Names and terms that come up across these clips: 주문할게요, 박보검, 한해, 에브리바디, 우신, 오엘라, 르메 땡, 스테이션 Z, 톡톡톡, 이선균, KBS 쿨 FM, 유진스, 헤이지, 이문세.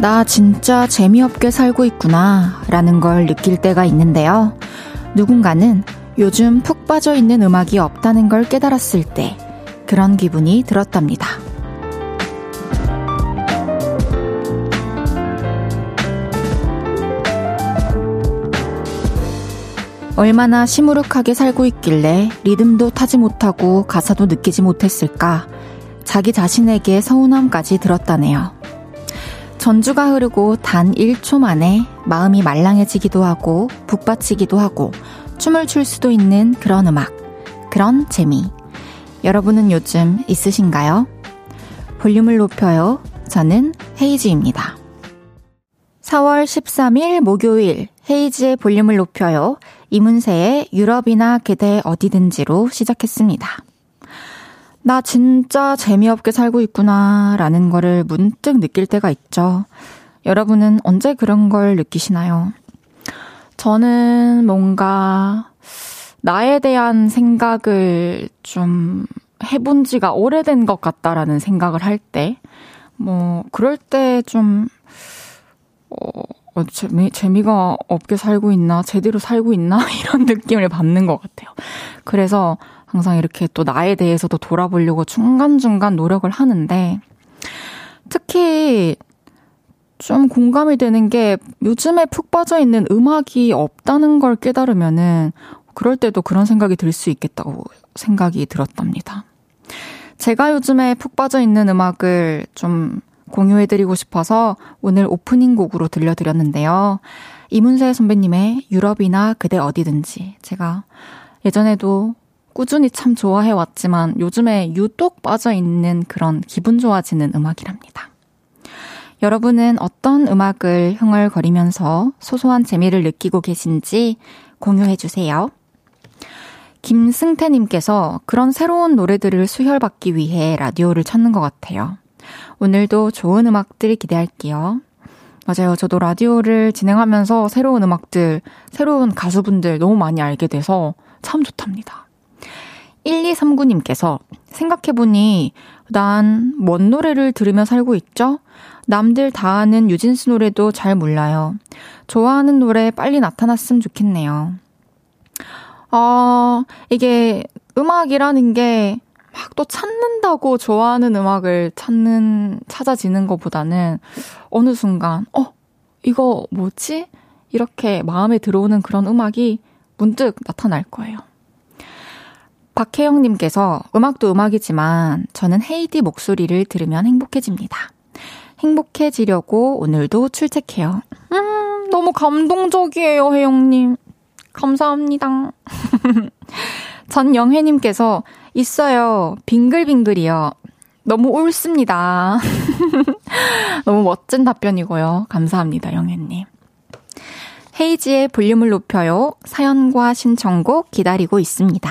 나 진짜 재미없게 살고 있구나 라는 걸 느낄 때가 있는데요. 누군가는 요즘 푹 빠져있는 음악이 없다는 걸 깨달았을 때 그런 기분이 들었답니다. 얼마나 시무룩하게 살고 있길래 리듬도 타지 못하고 가사도 느끼지 못했을까. 자기 자신에게 서운함까지 들었다네요. 전주가 흐르고 단 1초 만에 마음이 말랑해지기도 하고 북받치기도 하고 춤을 출 수도 있는 그런 음악, 그런 재미. 여러분은 요즘 있으신가요? 볼륨을 높여요. 저는 헤이지입니다. 4월 13일 목요일 헤이지의 볼륨을 높여요. 이문세의 유럽이나 그대 어디든지로 시작했습니다. 나 진짜 재미없게 살고 있구나 라는 거를 문득 느낄 때가 있죠. 여러분은 언제 그런 걸 느끼시나요? 저는 뭔가 나에 대한 생각을 좀 해본 지가 오래된 것 같다라는 생각을 할 때, 그럴 때 좀 재미가 없게 살고 있나, 제대로 살고 있나 이런 느낌을 받는 것 같아요. 그래서 항상 이렇게 또 나에 대해서도 돌아보려고 중간중간 노력을 하는데, 특히 좀 공감이 되는 게 요즘에 푹 빠져있는 음악이 없다는 걸 깨달으면은 그럴 때도 그런 생각이 들 수 있겠다고 생각이 들었답니다. 제가 요즘에 푹 빠져있는 음악을 좀 공유해드리고 싶어서 오늘 오프닝 곡으로 들려드렸는데요. 이문세 선배님의 유럽이나 그대 어디든지, 제가 예전에도 꾸준히 참 좋아해왔지만 요즘에 유독 빠져있는 그런 기분 좋아지는 음악이랍니다. 여러분은 어떤 음악을 흥얼거리면서 소소한 재미를 느끼고 계신지 공유해주세요. 김승태님께서 그런 새로운 노래들을 수혈받기 위해 라디오를 찾는 것 같아요. 오늘도 좋은 음악들 기대할게요. 맞아요. 저도 라디오를 진행하면서 새로운 음악들, 새로운 가수분들 너무 많이 알게 돼서 참 좋답니다. 1239님께서 생각해보니 난 뭔 노래를 들으며 살고 있죠? 남들 다 아는 유진스 노래도 잘 몰라요. 좋아하는 노래 빨리 나타났으면 좋겠네요. 이게 음악이라는 게 막 또 찾는다고 좋아하는 음악을 찾아지는 것보다는 어느 순간 이거 뭐지? 이렇게 마음에 들어오는 그런 음악이 문득 나타날 거예요. 박혜영님께서 음악도 음악이지만 저는 헤이디 목소리를 들으면 행복해집니다. 행복해지려고 오늘도 출첵해요. 너무 감동적이에요, 혜영님. 감사합니다. 전영혜님께서 있어요. 빙글빙글이요. 너무 옳습니다. 너무 멋진 답변이고요. 감사합니다, 영혜님. 헤이지의 볼륨을 높여요. 사연과 신청곡 기다리고 있습니다.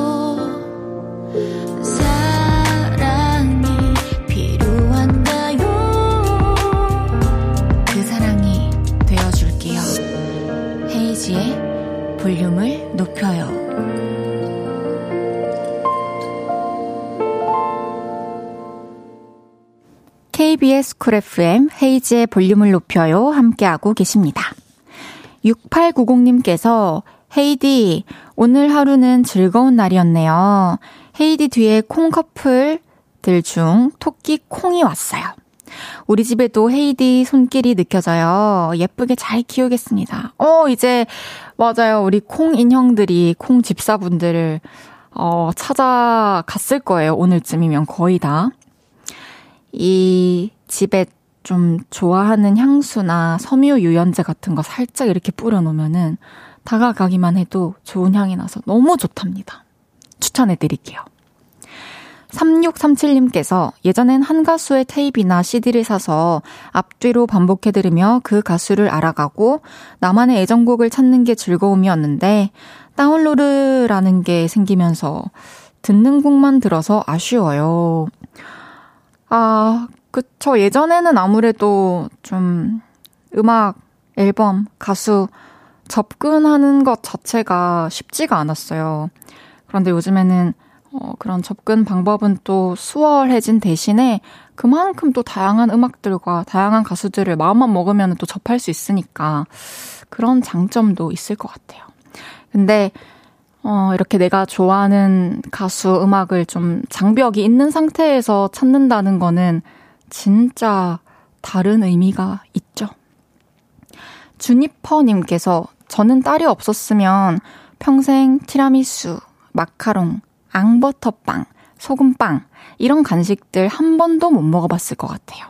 사랑이 필요한가요? 그 사랑이 되어줄게요. 헤이지의 볼륨을 높여요. KBS 쿨 FM 헤이지의 볼륨을 높여요. 함께하고 계십니다. 6890님께서 헤이디, 오늘 하루는 즐거운 날이었네요. 헤이디 뒤에 콩커플들 중 토끼 콩이 왔어요. 우리 집에도 헤이디 손길이 느껴져요. 예쁘게 잘 키우겠습니다. 이제 맞아요. 우리 콩 인형들이 콩 집사분들을 찾아갔을 거예요. 오늘쯤이면 거의 다. 이 집에 좀 좋아하는 향수나 섬유 유연제 같은 거 살짝 이렇게 뿌려놓으면은 다가가기만 해도 좋은 향이 나서 너무 좋답니다. 추천해드릴게요. 3637님께서 예전엔 한 가수의 테이프나 CD를 사서 앞뒤로 반복해 들으며 그 가수를 알아가고 나만의 애정곡을 찾는 게 즐거움이었는데 다운로드라는 게 생기면서 듣는 곡만 들어서 아쉬워요. 아, 그쵸. 예전에는 아무래도 좀 음악, 앨범, 가수 접근하는 것 자체가 쉽지가 않았어요. 그런데 요즘에는 그런 접근 방법은 또 수월해진 대신에 그만큼 또 다양한 음악들과 다양한 가수들을 마음만 먹으면 또 접할 수 있으니까 그런 장점도 있을 것 같아요. 근데 이렇게 내가 좋아하는 가수 음악을 좀 장벽이 있는 상태에서 찾는다는 거는 진짜 다른 의미가 있죠. 주니퍼님께서 저는 딸이 없었으면 평생 티라미수, 마카롱, 앙버터빵, 소금빵 이런 간식들 한 번도 못 먹어봤을 것 같아요.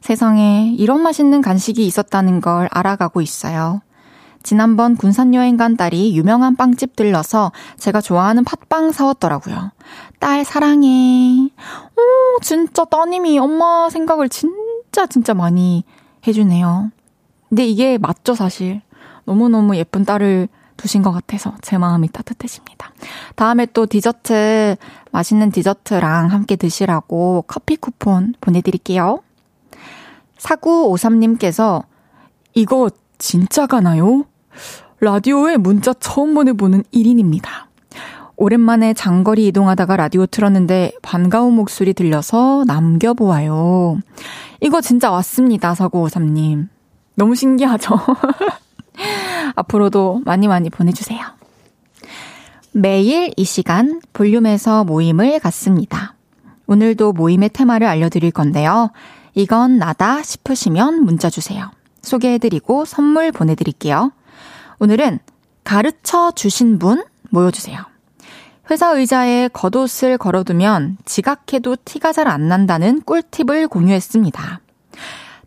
세상에 이런 맛있는 간식이 있었다는 걸 알아가고 있어요. 지난번 군산여행 간 딸이 유명한 빵집 들러서 제가 좋아하는 팥빵 사왔더라고요. 딸 사랑해. 오, 진짜 따님이 엄마 생각을 진짜 많이 해주네요. 근데 이게 맞죠, 사실. 너무너무 예쁜 딸을 두신 것 같아서 제 마음이 따뜻해집니다. 다음에 또 디저트, 맛있는 디저트랑 함께 드시라고 커피 쿠폰 보내드릴게요. 4953님께서 이거 진짜 가나요? 라디오에 문자 처음 보내보는 1인입니다. 오랜만에 장거리 이동하다가 라디오 틀었는데 반가운 목소리 들려서 남겨보아요. 이거 진짜 왔습니다, 4953님. 너무 신기하죠? 앞으로도 많이 보내주세요. 매일 이 시간 볼륨에서 모임을 갖습니다. 오늘도 모임의 테마를 알려드릴 건데요. 이건 나다 싶으시면 문자 주세요. 소개해드리고 선물 보내드릴게요. 오늘은 가르쳐 주신 분 모여주세요. 회사 의자에 겉옷을 걸어두면 지각해도 티가 잘 안 난다는 꿀팁을 공유했습니다.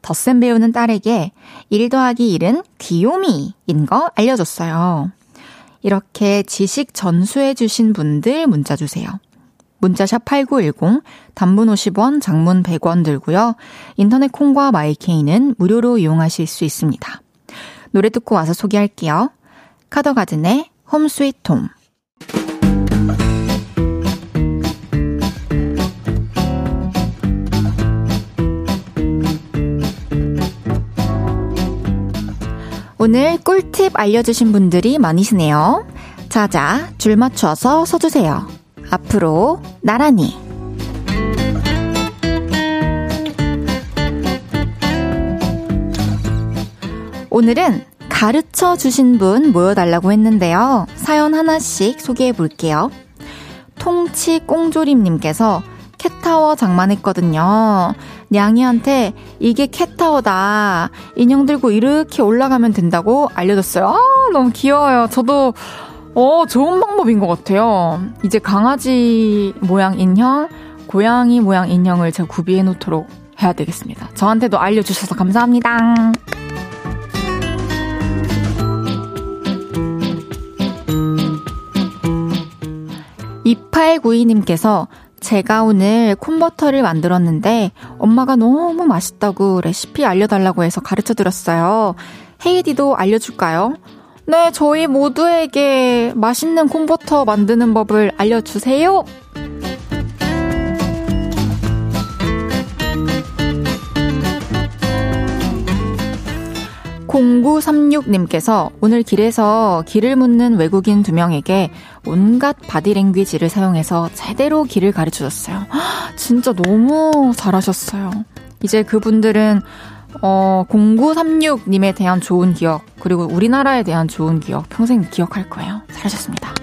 덧셈 배우는 딸에게 1 더하기 1은 귀요미인 거 알려줬어요. 이렇게 지식 전수해 주신 분들 문자 주세요. 문자샵 8910, 단문 50원, 장문 100원 들고요. 인터넷 콩과 마이케이는 무료로 이용하실 수 있습니다. 노래 듣고 와서 소개할게요. 카더가든의 홈 스윗 홈. 오늘 꿀팁 알려주신 분들이 많으시네요. 자자, 줄 맞춰서 서주세요. 앞으로 나란히. 오늘은 가르쳐 주신 분 모여달라고 했는데요. 사연 하나씩 소개해 볼게요. 통치 꽁조림님께서 캣타워 장만했거든요. 냥이한테 이게 캣타워다. 인형 들고 이렇게 올라가면 된다고 알려줬어요. 아, 너무 귀여워요. 저도 좋은 방법인 것 같아요. 이제 강아지 모양 인형, 고양이 모양 인형을 제가 구비해 놓도록 해야 되겠습니다. 저한테도 알려주셔서 감사합니다. 님께서 제가 오늘 콤버터를 만들었는데 엄마가 너무 맛있다고 레시피 알려달라고 해서 가르쳐드렸어요. 헤이디도 알려줄까요? 네, 저희 모두에게 맛있는 콤버터 만드는 법을 알려주세요. 공구 36님께서 오늘 길에서 길을 묻는 외국인 2명에게 온갖 바디랭귀지를 사용해서 제대로 길을 가르쳐줬어요. 진짜 너무 잘하셨어요. 이제 그분들은 0936님에 대한 좋은 기억, 그리고 우리나라에 대한 좋은 기억 평생 기억할 거예요. 잘하셨습니다.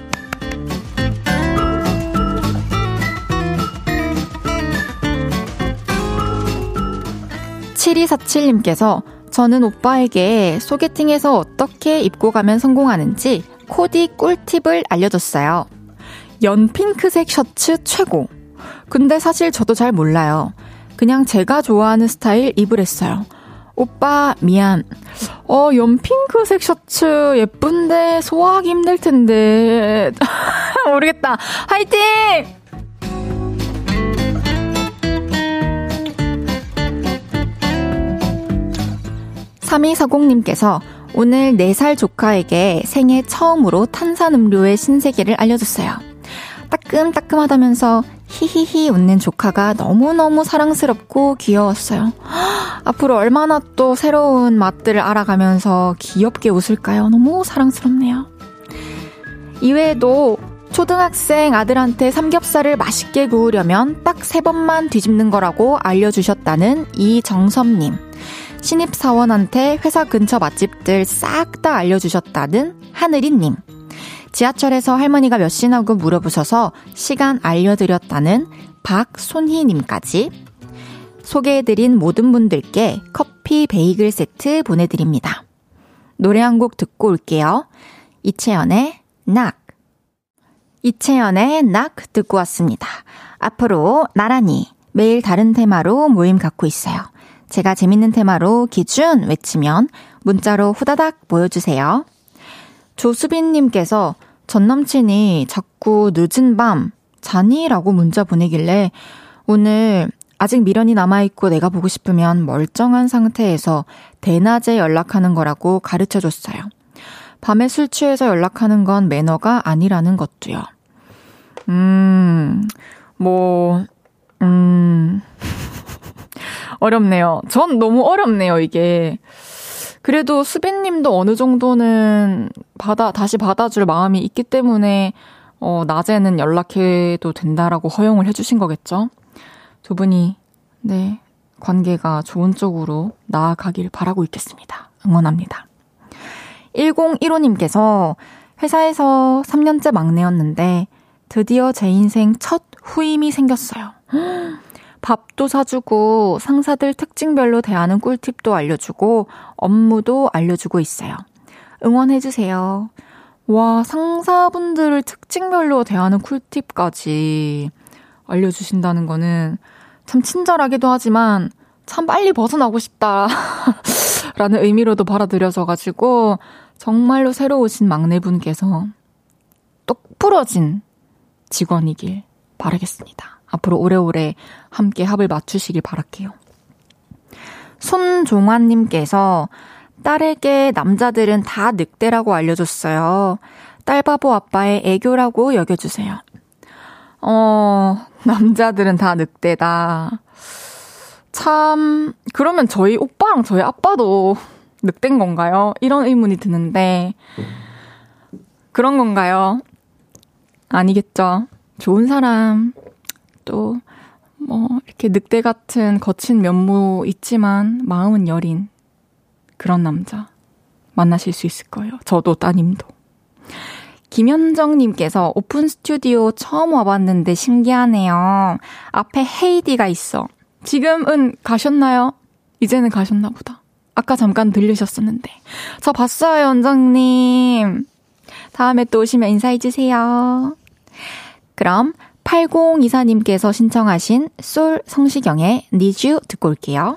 7247님께서 저는 오빠에게 소개팅에서 어떻게 입고 가면 성공하는지 코디 꿀팁을 알려줬어요. 연핑크색 셔츠 최고. 근데 사실 저도 잘 몰라요. 그냥 제가 좋아하는 스타일 입을 했어요. 오빠 미안. 연핑크색 셔츠 예쁜데 소화하기 힘들 텐데. 모르겠다. 화이팅! 3240님께서 오늘 4살 조카에게 생애 처음으로 탄산음료의 신세계를 알려줬어요. 따끔따끔하다면서 히히히 웃는 조카가 너무너무 사랑스럽고 귀여웠어요. 앞으로 얼마나 또 새로운 맛들을 알아가면서 귀엽게 웃을까요? 너무 사랑스럽네요. 이외에도 초등학생 아들한테 삼겹살을 맛있게 구우려면 딱 3번만 뒤집는 거라고 알려주셨다는 이정섭님. 신입사원한테 회사 근처 맛집들 싹 다 알려주셨다는 하늘이님. 지하철에서 할머니가 몇 시냐고 물어보셔서 시간 알려드렸다는 박손희님까지 소개해드린 모든 분들께 커피 베이글 세트 보내드립니다. 노래 한 곡 듣고 올게요. 이채연의 낙. 이채연의 낙 듣고 왔습니다. 앞으로 나란히 매일 다른 테마로 모임 갖고 있어요. 제가 재밌는 테마로 기준 외치면 문자로 후다닥 모여주세요. 조수빈님께서 전 남친이 자꾸 늦은 밤 자니? 라고 문자 보내길래 오늘 아직 미련이 남아있고 내가 보고 싶으면 멀쩡한 상태에서 대낮에 연락하는 거라고 가르쳐줬어요. 밤에 술 취해서 연락하는 건 매너가 아니라는 것도요. 어렵네요. 전 너무 어렵네요, 이게. 그래도 수빈님도 어느 정도는 다시 받아줄 마음이 있기 때문에 낮에는 연락해도 된다라고 허용을 해주신 거겠죠? 두 분이 네 관계가 좋은 쪽으로 나아가길 바라고 있겠습니다. 응원합니다. 1015님께서 회사에서 3년째 막내였는데 드디어 제 인생 첫 후임이 생겼어요. 밥도 사주고 상사들 특징별로 대하는 꿀팁도 알려주고 업무도 알려주고 있어요. 응원해주세요. 와, 상사분들을 특징별로 대하는 꿀팁까지 알려주신다는 거는 참 친절하기도 하지만 참 빨리 벗어나고 싶다 라는 의미로도 받아들여져가지고 정말로 새로 오신 막내분께서 똑부러진 직원이길 바라겠습니다. 앞으로 오래오래 함께 합을 맞추시길 바랄게요. 손종환님께서 딸에게 남자들은 다 늑대라고 알려줬어요. 딸바보 아빠의 애교라고 여겨주세요. 남자들은 다 늑대다. 참, 그러면 저희 오빠랑 저희 아빠도 늑대인 건가요? 이런 의문이 드는데 그런 건가요? 아니겠죠. 좋은 사람 또 이렇게 늑대 같은 거친 면모 있지만 마음은 여린 그런 남자 만나실 수 있을 거예요. 저도 따님도. 김현정님께서 오픈 스튜디오 처음 와봤는데 신기하네요. 앞에 헤이디가 있어. 지금은 가셨나요? 이제는 가셨나 보다. 아까 잠깐 들리셨었는데. 저 봤어요, 원장님. 다음에 또 오시면 인사해주세요. 그럼 8024님께서 신청하신 솔 성시경의 Need You 듣고 올게요.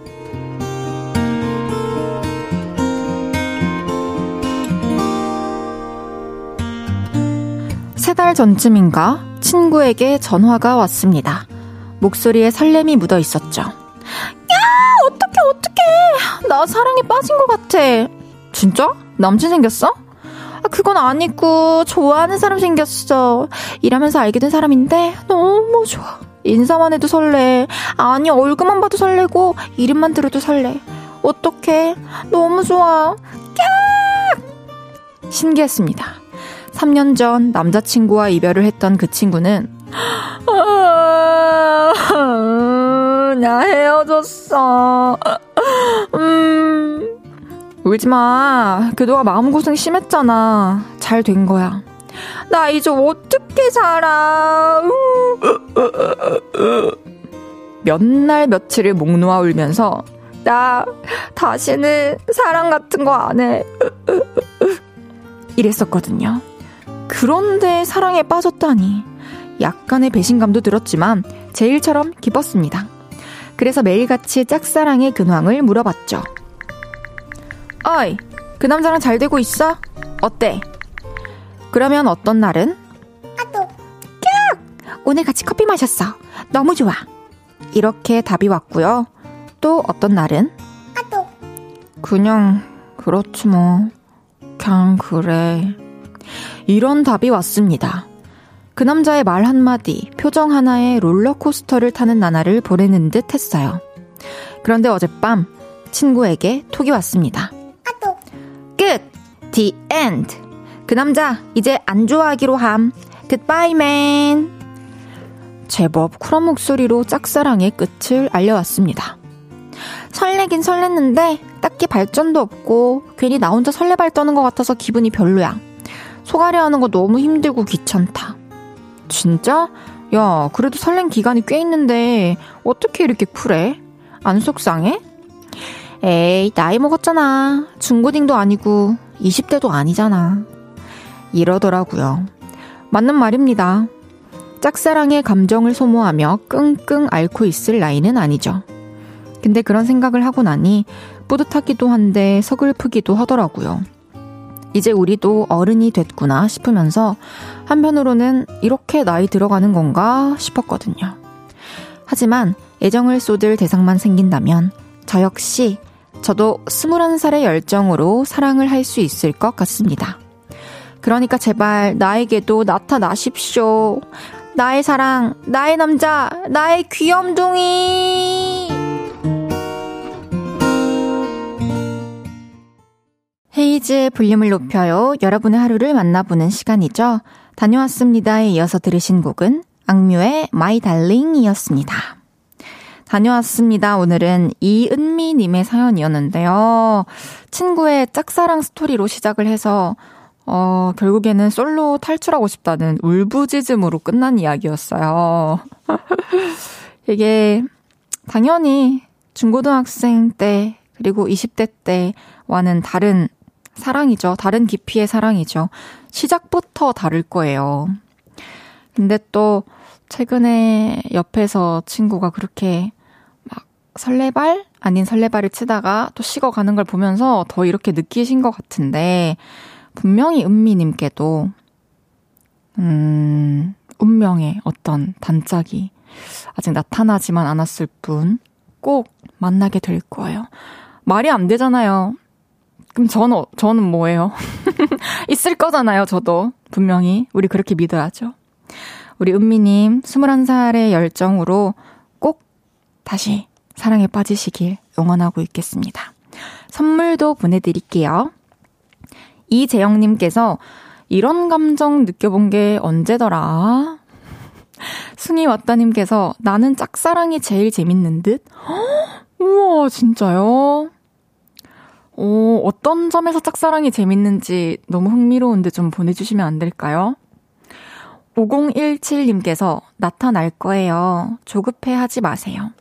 세 달 전쯤인가 친구에게 전화가 왔습니다. 목소리에 설렘이 묻어 있었죠. 나 사랑에 빠진 것 같아. 진짜? 남친 생겼어? 그건 아니고 좋아하는 사람 생겼어. 일하면서 알게 된 사람인데 너무 좋아. 인사만 해도 설레. 아니, 얼굴만 봐도 설레고 이름만 들어도 설레. 어떡해, 너무 좋아. 깍! 신기했습니다. 3년 전 남자친구와 이별을 했던 그 친구는 나 헤어졌어. 울지마. 그동안 마음고생 심했잖아. 잘 된 거야. 나 이제 어떻게 살아. 몇 날 며칠을 목 놓아 울면서 나 다시는 사랑 같은 거 안 해. 이랬었거든요. 그런데 사랑에 빠졌다니 약간의 배신감도 들었지만 제 일처럼 기뻤습니다. 그래서 매일같이 짝사랑의 근황을 물어봤죠. 어이, 그 남자랑 잘 되고 있어? 어때? 그러면 어떤 날은 아또 오늘 같이 커피 마셨어. 너무 좋아. 이렇게 답이 왔고요. 또 어떤 날은 아또 그냥 그렇지 뭐. 그냥 그래. 이런 답이 왔습니다. 그 남자의 말 한마디, 표정 하나에 롤러코스터를 타는 나날을 보내는 듯 했어요. 그런데 어젯밤 친구에게 톡이 왔습니다. 아또 끝! The end! 그 남자 이제 안 좋아하기로 함. Goodbye, man! 제법 쿨한 목소리로 짝사랑의 끝을 알려왔습니다. 설레긴 설렜는데 딱히 발전도 없고 괜히 나 혼자 설레발 떠는 것 같아서 기분이 별로야. 속아려 하는 거 너무 힘들고 귀찮다. 진짜? 야, 그래도 설렌 기간이 꽤 있는데 어떻게 이렇게 쿨해? 안 속상해? 에이, 나이 먹었잖아. 중고딩도 아니고 20대도 아니잖아. 이러더라고요. 맞는 말입니다. 짝사랑의 감정을 소모하며 끙끙 앓고 있을 나이는 아니죠. 근데 그런 생각을 하고 나니 뿌듯하기도 한데 서글프기도 하더라고요. 이제 우리도 어른이 됐구나 싶으면서 한편으로는 이렇게 나이 들어가는 건가 싶었거든요. 하지만 애정을 쏟을 대상만 생긴다면 저 역시 저도 21살의 열정으로 사랑을 할 수 있을 것 같습니다. 그러니까 제발 나에게도 나타나십시오. 나의 사랑, 나의 남자, 나의 귀염둥이. 헤이지의 볼륨을 높여요. 여러분의 하루를 만나보는 시간이죠. 다녀왔습니다에 이어서 들으신 곡은 악뮤의 마이 달링이었습니다. 다녀왔습니다. 오늘은 이은미님의 사연이었는데요. 친구의 짝사랑 스토리로 시작을 해서 결국에는 솔로 탈출하고 싶다는 울부짖음으로 끝난 이야기였어요. 이게 당연히 중고등학생 때 그리고 20대 때와는 다른 사랑이죠. 다른 깊이의 사랑이죠. 시작부터 다를 거예요. 근데 또 최근에 옆에서 친구가 그렇게 막 설레발? 아닌 설레발을 치다가 또 식어가는 걸 보면서 더 이렇게 느끼신 것 같은데 분명히 은미님께도 운명의 어떤 단짝이 아직 나타나지만 않았을 뿐 꼭 만나게 될 거예요. 말이 안 되잖아요. 그럼 저는 뭐예요? 있을 거잖아요, 저도. 분명히. 우리 그렇게 믿어야죠. 우리 은미님 21살의 열정으로 꼭 다시 사랑에 빠지시길 응원하고 있겠습니다. 선물도 보내드릴게요. 이재영님께서 이런 감정 느껴본 게 언제더라? 승희 왔다님께서 나는 짝사랑이 제일 재밌는 듯? 우와, 진짜요? 오, 어떤 점에서 짝사랑이 재밌는지 너무 흥미로운데 좀 보내주시면 안 될까요? 5017님께서 나타날 거예요. 조급해하지 마세요.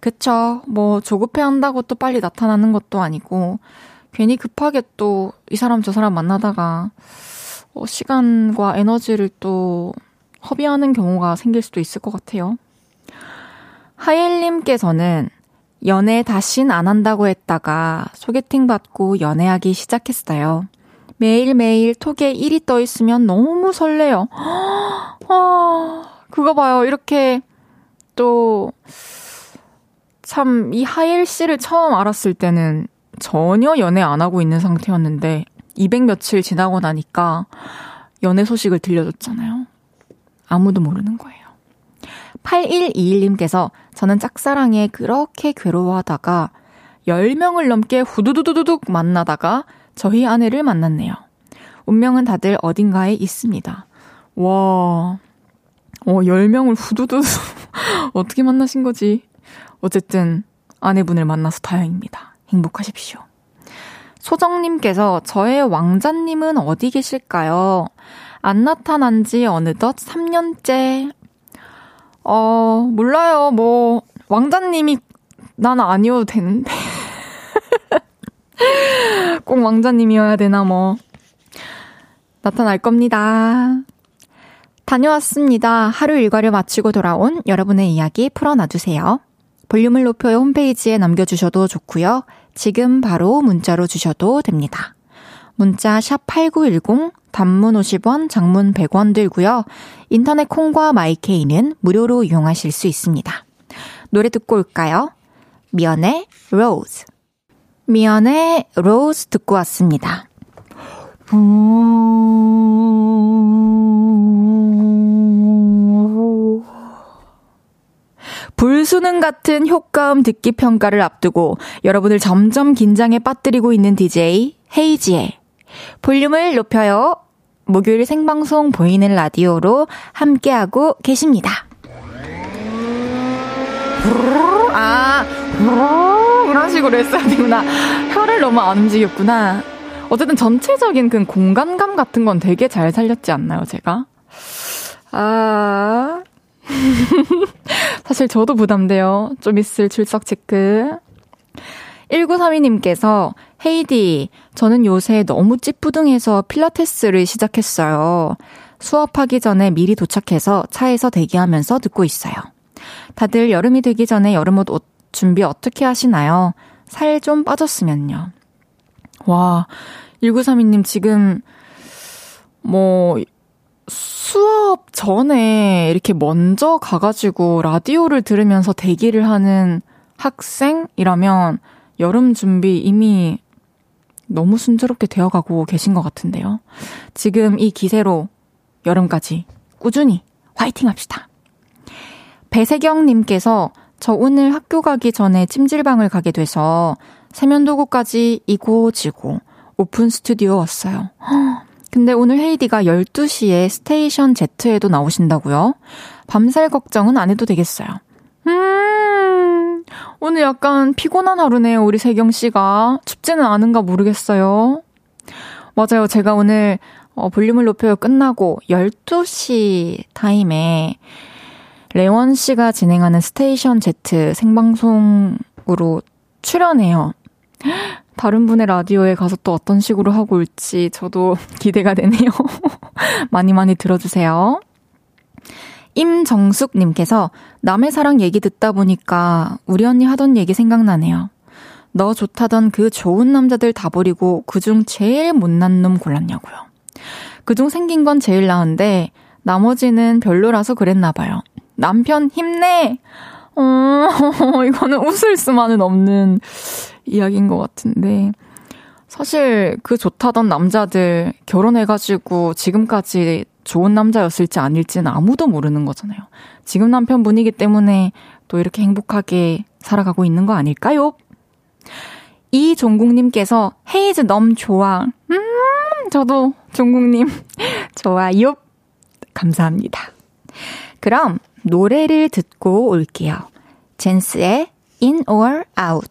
그쵸, 뭐 조급해한다고 또 빨리 나타나는 것도 아니고 괜히 급하게 또 이 사람 저 사람 만나다가 시간과 에너지를 또 허비하는 경우가 생길 수도 있을 것 같아요. 하일님께서는 연애 다신 안 한다고 했다가 소개팅 받고 연애하기 시작했어요. 매일매일 톡에 1이 떠 있으면 너무 설레요. 아, 그거 봐요. 이렇게 또 참 이 하일 씨를 처음 알았을 때는 전혀 연애 안 하고 있는 상태였는데 200 며칠 지나고 나니까 연애 소식을 들려줬잖아요. 아무도 모르는 거예요. 8121님께서 저는 짝사랑에 그렇게 괴로워하다가 10명을 넘게 후두두두둑 만나다가 저희 아내를 만났네요. 운명은 다들 어딘가에 있습니다. 와, 10명을 후두두 어떻게 만나신 거지? 어쨌든 아내분을 만나서 다행입니다. 행복하십시오. 소정님께서 저의 왕자님은 어디 계실까요? 안 나타난 지 어느덧 3년째. 몰라요. 왕자님이 난 아니어도 되는데. 꼭 왕자님이어야 되나 나타날 겁니다. 다녀왔습니다. 하루 일과를 마치고 돌아온 여러분의 이야기 풀어놔주세요. 볼륨을 높여요 홈페이지에 남겨주셔도 좋고요. 지금 바로 문자로 주셔도 됩니다. 문자 샵 8910, 단문 50원, 장문 100원 들고요. 인터넷 콩과 마이케이는 무료로 이용하실 수 있습니다. 노래 듣고 올까요? 미연의 로즈. 미연의 로즈 듣고 왔습니다. 불수능 같은 효과음 듣기 평가를 앞두고 여러분을 점점 긴장에 빠뜨리고 있는 DJ 헤이지의 볼륨을 높여요. 목요일 생방송 보이는 라디오로 함께하고 계십니다. 이런 식으로 했어야 되구나. 혀를 너무 안 움직였구나. 어쨌든 전체적인 그 공간감 같은 건 되게 잘 살렸지 않나요, 제가? 사실 저도 부담돼요. 좀 있을 출석 체크. 1932님께서 헤이디, 저는 요새 너무 찌뿌둥해서 필라테스를 시작했어요. 수업하기 전에 미리 도착해서 차에서 대기하면서 듣고 있어요. 다들 여름이 되기 전에 여름옷 옷 준비 어떻게 하시나요? 살 좀 빠졌으면요. 와, 1932님 지금 수업 전에 이렇게 먼저 가가지고 라디오를 들으면서 대기를 하는 학생이라면 여름 준비 이미 너무 순조롭게 되어가고 계신 것 같은데요. 지금 이 기세로 여름까지 꾸준히 화이팅 합시다. 배세경님께서 저 오늘 학교 가기 전에 찜질방을 가게 돼서 세면도구까지 이고 지고 오픈 스튜디오 왔어요. 근데 오늘 헤이디가 12시에 스테이션 Z에도 나오신다고요? 밤살 걱정은 안 해도 되겠어요. 오늘 약간 피곤한 하루네요, 우리 세경씨가. 춥지는 않은가 모르겠어요. 맞아요, 제가 오늘 볼륨을 높여요 끝나고 12시 타임에 레원씨가 진행하는 스테이션 Z 생방송으로 출연해요. 다른 분의 라디오에 가서 또 어떤 식으로 하고 올지 저도 기대가 되네요. 많이 많이 들어주세요. 임정숙님께서 남의 사랑 얘기 듣다 보니까 우리 언니 하던 얘기 생각나네요. 너 좋다던 그 좋은 남자들 다 버리고 그중 제일 못난 놈 골랐냐고요. 그중 생긴 건 제일 나은데 나머지는 별로라서 그랬나 봐요. 남편 힘내! 이거는 웃을 수만은 없는 이야기인 것 같은데, 사실 그 좋다던 남자들 결혼해가지고 지금까지 좋은 남자였을지 아닐지는 아무도 모르는 거잖아요. 지금 남편분이기 때문에 또 이렇게 행복하게 살아가고 있는 거 아닐까요? 이종국님께서 헤이즈 너무 좋아. 저도 종국님 좋아요. 감사합니다. 그럼 노래를 듣고 올게요. 젠스의 In or Out.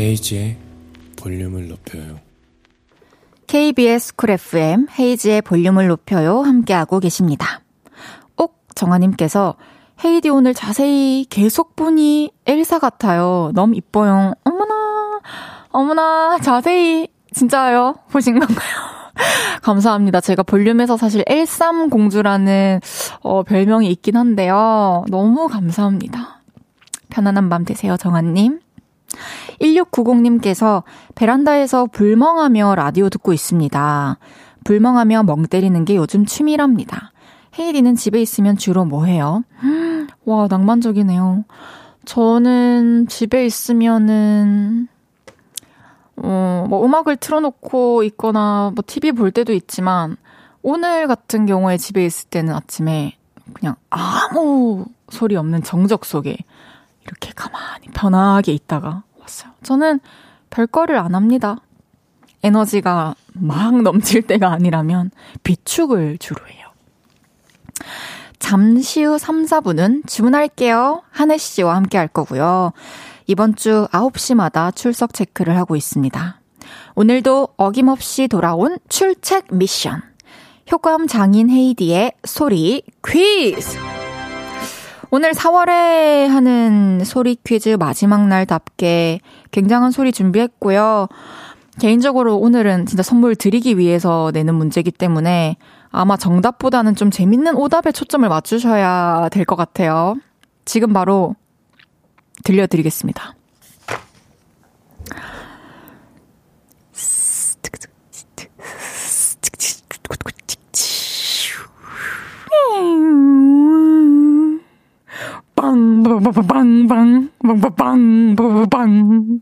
헤이지의 볼륨을 높여요. KBS 쿨 FM 헤이지의 볼륨을 높여요 함께하고 계십니다. 옥정아님께서 헤이디 오늘 자세히 계속 보니 엘사 같아요. 너무 이뻐요. 어머나 자세히 진짜요? 보신 건가요? 감사합니다. 제가 볼륨에서 사실 13공주라는 별명이 있긴 한데요. 너무 감사합니다. 편안한 밤 되세요, 정한님. 1690님께서 베란다에서 불멍하며 라디오 듣고 있습니다. 불멍하며 멍 때리는 게 요즘 취미랍니다. 헤이리는 집에 있으면 주로 뭐 해요? 와, 낭만적이네요. 저는 집에 있으면은 뭐 음악을 틀어놓고 있거나 뭐 TV 볼 때도 있지만 오늘 같은 경우에 집에 있을 때는 아침에 그냥 아무 소리 없는 정적 속에 이렇게 가만히 편하게 있다가 왔어요. 저는 별거를 안 합니다. 에너지가 막 넘칠 때가 아니라면 비축을 주로 해요. 잠시 후 3, 4분은 주문할게요. 한해 씨와 함께 할 거고요. 이번 주 9시마다 출석 체크를 하고 있습니다. 오늘도 어김없이 돌아온 출첵 미션. 효과음 장인 헤이디의 소리 퀴즈. 오늘 4월에 하는 소리 퀴즈 마지막 날답게 굉장한 소리 준비했고요. 개인적으로 오늘은 진짜 선물 드리기 위해서 내는 문제이기 때문에 아마 정답보다는 좀 재밌는 오답에 초점을 맞추셔야 될 것 같아요. 지금 바로 들려드리겠습니다. 빵빵빵빵빵빵빵빵빵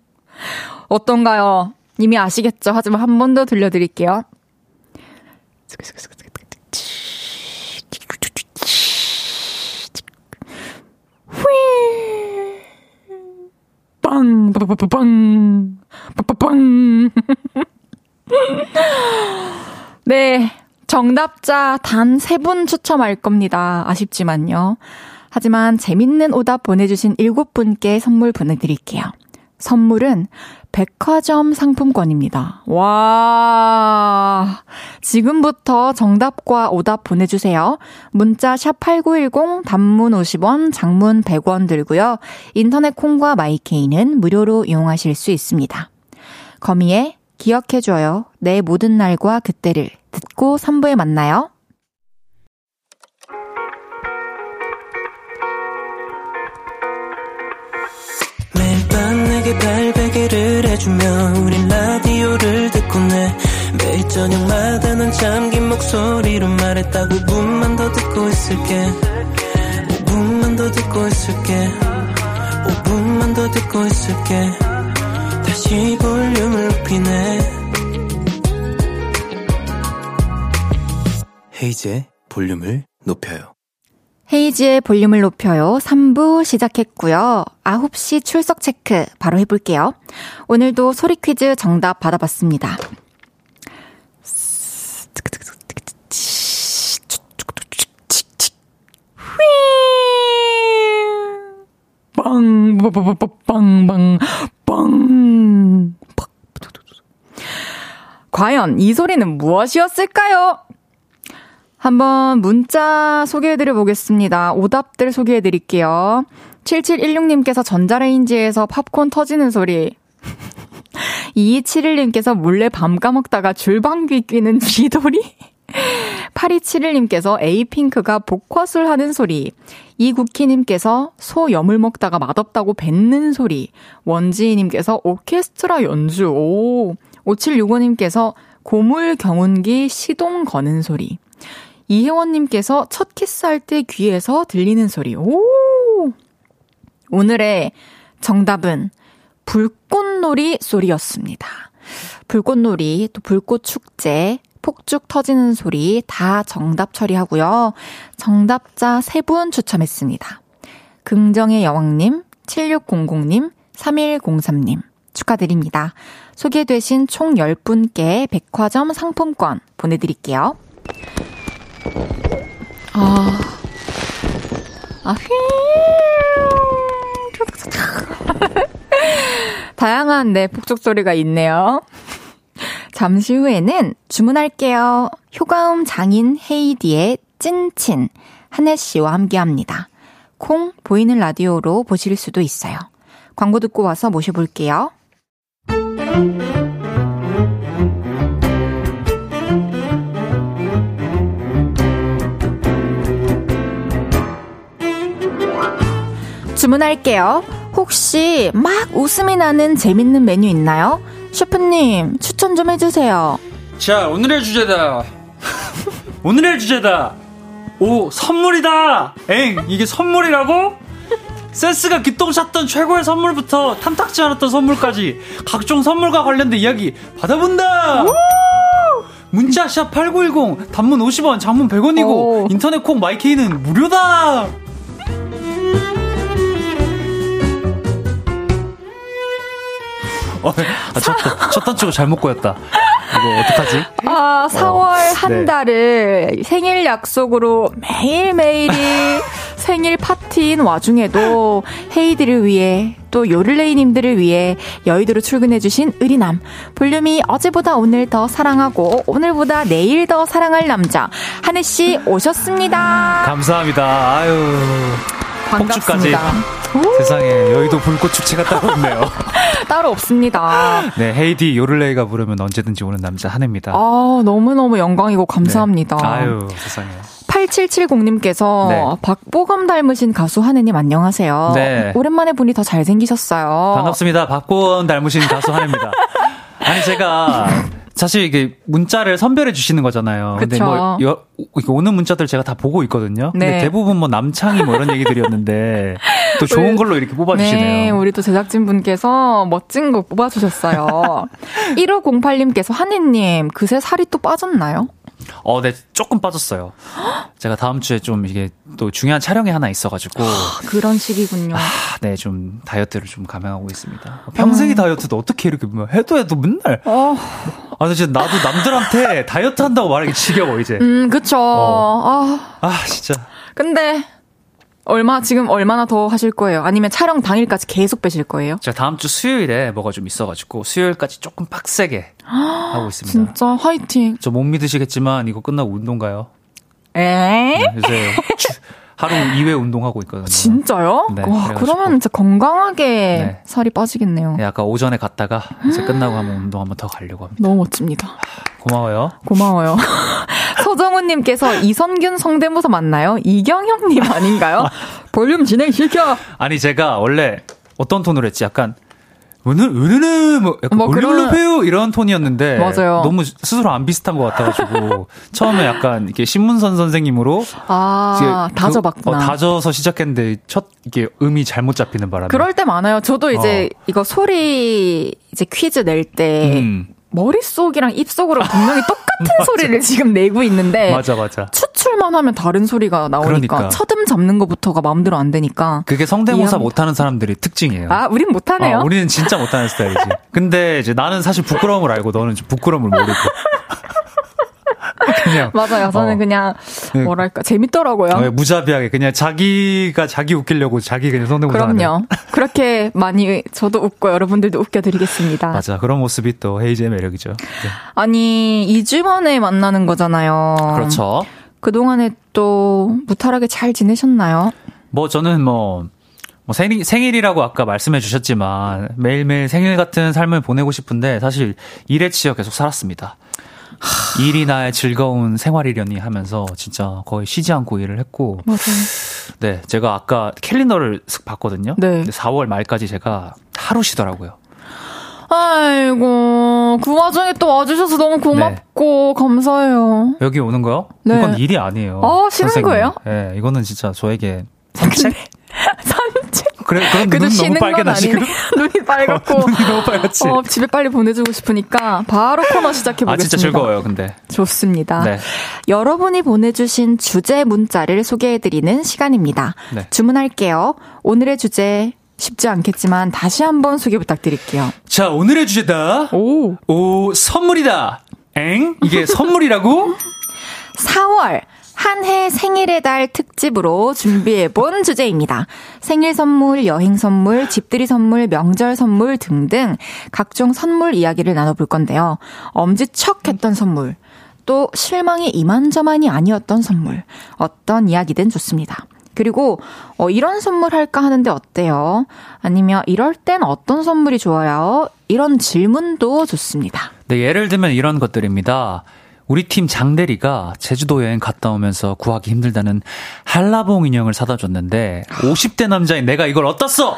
어떤가요? 이미 아시겠죠? 하지만 한 번 더 들려드릴게요. 빵빵빵빵빵빵빵빵 네, 정답자 단 3분 추첨할 겁니다. 아쉽지만요. 하지만 재밌는 오답 보내주신 7분께 선물 보내드릴게요. 선물은 백화점 상품권입니다. 와, 지금부터 정답과 오답 보내주세요. 문자 샵8910 단문 50원, 장문 100원 들고요. 인터넷 콩과 마이케이는 무료로 이용하실 수 있습니다. 거미의 기억해줘요. 내 모든 날과 그때를 듣고 3부에 만나요. 발베개를 해주며 우린 라디오를 듣곤 해. 매일 저녁마다 난 잠긴 목소리로 말했다. 5분만 더 듣고 있을게. 5분만 더 듣고 있을게. 5분만 더 듣고 있을게. 다시 볼륨을 높이네. 헤이지의 볼륨을 높여요. 헤이지의 볼륨을 높여요. 3부 시작했고요. 9시 출석 체크 바로 해볼게요. 오늘도 소리 퀴즈 정답 받아봤습니다. 빵빵빵빵빵빵 과연 이 소리는 무엇이었을까요? 한번 문자 소개해드려 보겠습니다. 오답들 소개해드릴게요. 7716님께서 전자레인지에서 팝콘 터지는 소리. 2271님께서 몰래 밤 까먹다가 줄방귀 뀌는 쥐돌이. 8271님께서 에이핑크가 복화술 하는 소리. 이국희님께서 소 여물 먹다가 맛없다고 뱉는 소리. 원지희님께서 오케스트라 연주. 오. 5765님께서 고물 경운기 시동 거는 소리. 이혜원님께서 첫 키스할 때 귀에서 들리는 소리. 오! 오늘의 정답은 불꽃놀이 소리였습니다. 불꽃놀이, 또 불꽃축제, 폭죽 터지는 소리 다 정답 처리하고요. 정답자 3분 추첨했습니다. 긍정의 여왕님, 7600님, 3103님 축하드립니다. 소개되신 총 10분께 백화점 상품권 보내드릴게요. 다양한 네, 폭죽 소리가 있네요. 잠시 후에는 주문할게요. 효과음 장인 헤이디의 찐친 한해 씨와 함께합니다. 콩 보이는 라디오로 보실 수도 있어요. 광고 듣고 와서 모셔볼게요. 주문할게요. 혹시 막 웃음이 나는 재밌는 메뉴 있나요? 셰프님 추천 좀 해주세요. 자, 오늘의 주제다. 오늘의 주제다. 오, 선물이다. 엥, 이게 선물이라고? 센스가 기똥찼던 최고의 선물부터 탐탁지 않았던 선물까지 각종 선물과 관련된 이야기 받아본다. 문자 샵 8910, 단문 50원, 장문 100원이고 오. 인터넷 콩 마이케이는 무료다. 첫 단추가 잘못 꼬였다. 이거 어떡하지? 아, 4월 한 달을 생일 약속으로 매일매일이 생일 파티인 와중에도 헤이디를 위해 또 요를레이님들을 위해 여의도로 출근해주신 의리남. 볼륨이 어제보다 오늘 더 사랑하고 오늘보다 내일 더 사랑할 남자 한해씨 오셨습니다. 감사합니다. 아유, 반갑습니다. 폭주까지. 세상에 여의도 불꽃축제가 따로 없네요. 따로 없습니다. 네, 헤이디 요를레이가 부르면 언제든지 오는 남자 한해입니다. 아, 너무너무 영광이고 감사합니다. 네. 아유, 세상에. 8770님께서 네. 박보검 닮으신 가수 한해님 안녕하세요. 네. 오랜만에 보니 더 잘생기셨어요. 반갑습니다. 박보검 닮으신 가수 한해입니다. 아니, 제가 사실 이게 문자를 선별해 주시는 거잖아요. 그쵸. 근데 뭐 오는 문자들 제가 다 보고 있거든요. 네. 근데 대부분 뭐 남창이 뭐 이런 얘기들이었는데 또 좋은 걸로 이렇게 뽑아주시네요. 네, 우리 또 제작진분께서 멋진 거 뽑아주셨어요. 1508님께서 한해님 그새 살이 또 빠졌나요? 네, 조금 빠졌어요. 제가 다음 주에 좀 이게 또 중요한 촬영이 하나 있어가지고. 그런 시기군요. 네, 좀 다이어트를 좀 감행하고 있습니다. 평생이 다이어트도 어떻게 이렇게 해도 맨날. 아, 진짜 나도 남들한테 다이어트 한다고 말하기 지겨워, 이제. 그쵸. 진짜. 근데. 지금 얼마나 더 하실 거예요? 아니면 촬영 당일까지 계속 빼실 거예요? 제가 다음 주 수요일에 뭐가 좀 있어가지고 수요일까지 조금 빡세게 하고 있습니다. 진짜 화이팅. 저 못 믿으시겠지만 이거 끝나고 운동 가요. 네, 요새 하루 2회 운동하고 있거든요. 진짜요? 네, 와, 그러면 진짜 건강하게 네. 살이 빠지겠네요. 네, 아까 오전에 갔다가 이제 끝나고 한번 운동 한번 더 가려고 합니다. 너무 멋집니다. 고마워요. 서정훈님께서 이선균 성대모사 맞나요? 이경혁님 아닌가요? 볼륨 진행시켜. 아니, 제가 원래 어떤 톤으로 했지? 약간 으느느 뭐 약간 올려놓으세요 이런 톤이었는데 맞아요. 너무 스스로 안 비슷한 것 같아가지고 처음에 약간 이렇게 신문선 선생님으로 다져봤구나. 다져서 시작했는데 첫 이게 음이 잘못 잡히는 바람에 그럴 때 많아요. 저도 이제 이거 소리 이제 퀴즈 낼 때 머릿속이랑 입속으로 분명히 똑같은 소리를 지금 내고 있는데 맞아. 추출만 하면 다른 소리가 나오니까 그러니까. 첫음 잡는 것부터가 마음대로 안 되니까 그게 성대모사 못하는 사람들이 특징이에요. 아, 우린 못하네요. 우리는 진짜 못하는 스타일이지. 근데 이제 나는 사실 부끄러움을 알고 너는 부끄러움을 모르고 그냥 맞아요. 저는 그냥 뭐랄까 재밌더라고요. 무자비하게 그냥 자기 웃기려고 자기 그냥 성대모사하는. 그럼요. 그렇게 많이 저도 웃고 여러분들도 웃겨드리겠습니다. 맞아, 그런 모습이 또 헤이즈의 매력이죠. 네. 아니, 2주 만에 만나는 거잖아요. 그렇죠. 그동안에 또 무탈하게 잘 지내셨나요? 뭐 저는 생일이라고 아까 말씀해 주셨지만 매일매일 생일 같은 삶을 보내고 싶은데 사실 일에 치여 계속 살았습니다. 일이 나의 즐거운 생활이려니 하면서 진짜 거의 쉬지 않고 일을 했고. 맞아요. 네, 제가 아까 캘린더를 쓱 봤거든요. 네. 근데 4월 말까지 제가 하루 쉬더라고요. 아이고, 그 와중에 또 와주셔서 너무 고맙고 네. 감사해요. 여기 오는 거요? 네. 이건 일이 아니에요. 쉬는 선생님. 거예요? 네, 이거는 진짜 저에게 산책? 그래, 그럼 눈 너무 빨개나지. 눈이 빨갛고 눈이 너무 빨갛지. 집에 빨리 보내주고 싶으니까 바로 코너 시작해보겠습니다. 진짜 즐거워요. 근데 좋습니다. 네. 여러분이 보내주신 주제 문자를 소개해드리는 시간입니다. 네. 주문할게요. 오늘의 주제 쉽지 않겠지만 다시 한번 소개 부탁드릴게요. 자, 오늘의 주제다. 오, 선물이다. 엥? 이게 선물이라고? 4월 한해 생일의 달 특집으로 준비해본 주제입니다. 생일 선물, 여행 선물, 집들이 선물, 명절 선물 등등 각종 선물 이야기를 나눠볼 건데요. 엄지척했던 선물, 또 실망이 이만저만이 아니었던 선물, 어떤 이야기든 좋습니다. 그리고 이런 선물 할까 하는데 어때요? 아니면 이럴 땐 어떤 선물이 좋아요? 이런 질문도 좋습니다. 네, 예를 들면 이런 것들입니다. 우리 팀 장대리가 제주도 여행 갔다 오면서 구하기 힘들다는 한라봉 인형을 사다 줬는데 50대 남자인 내가 이걸 어디다 써?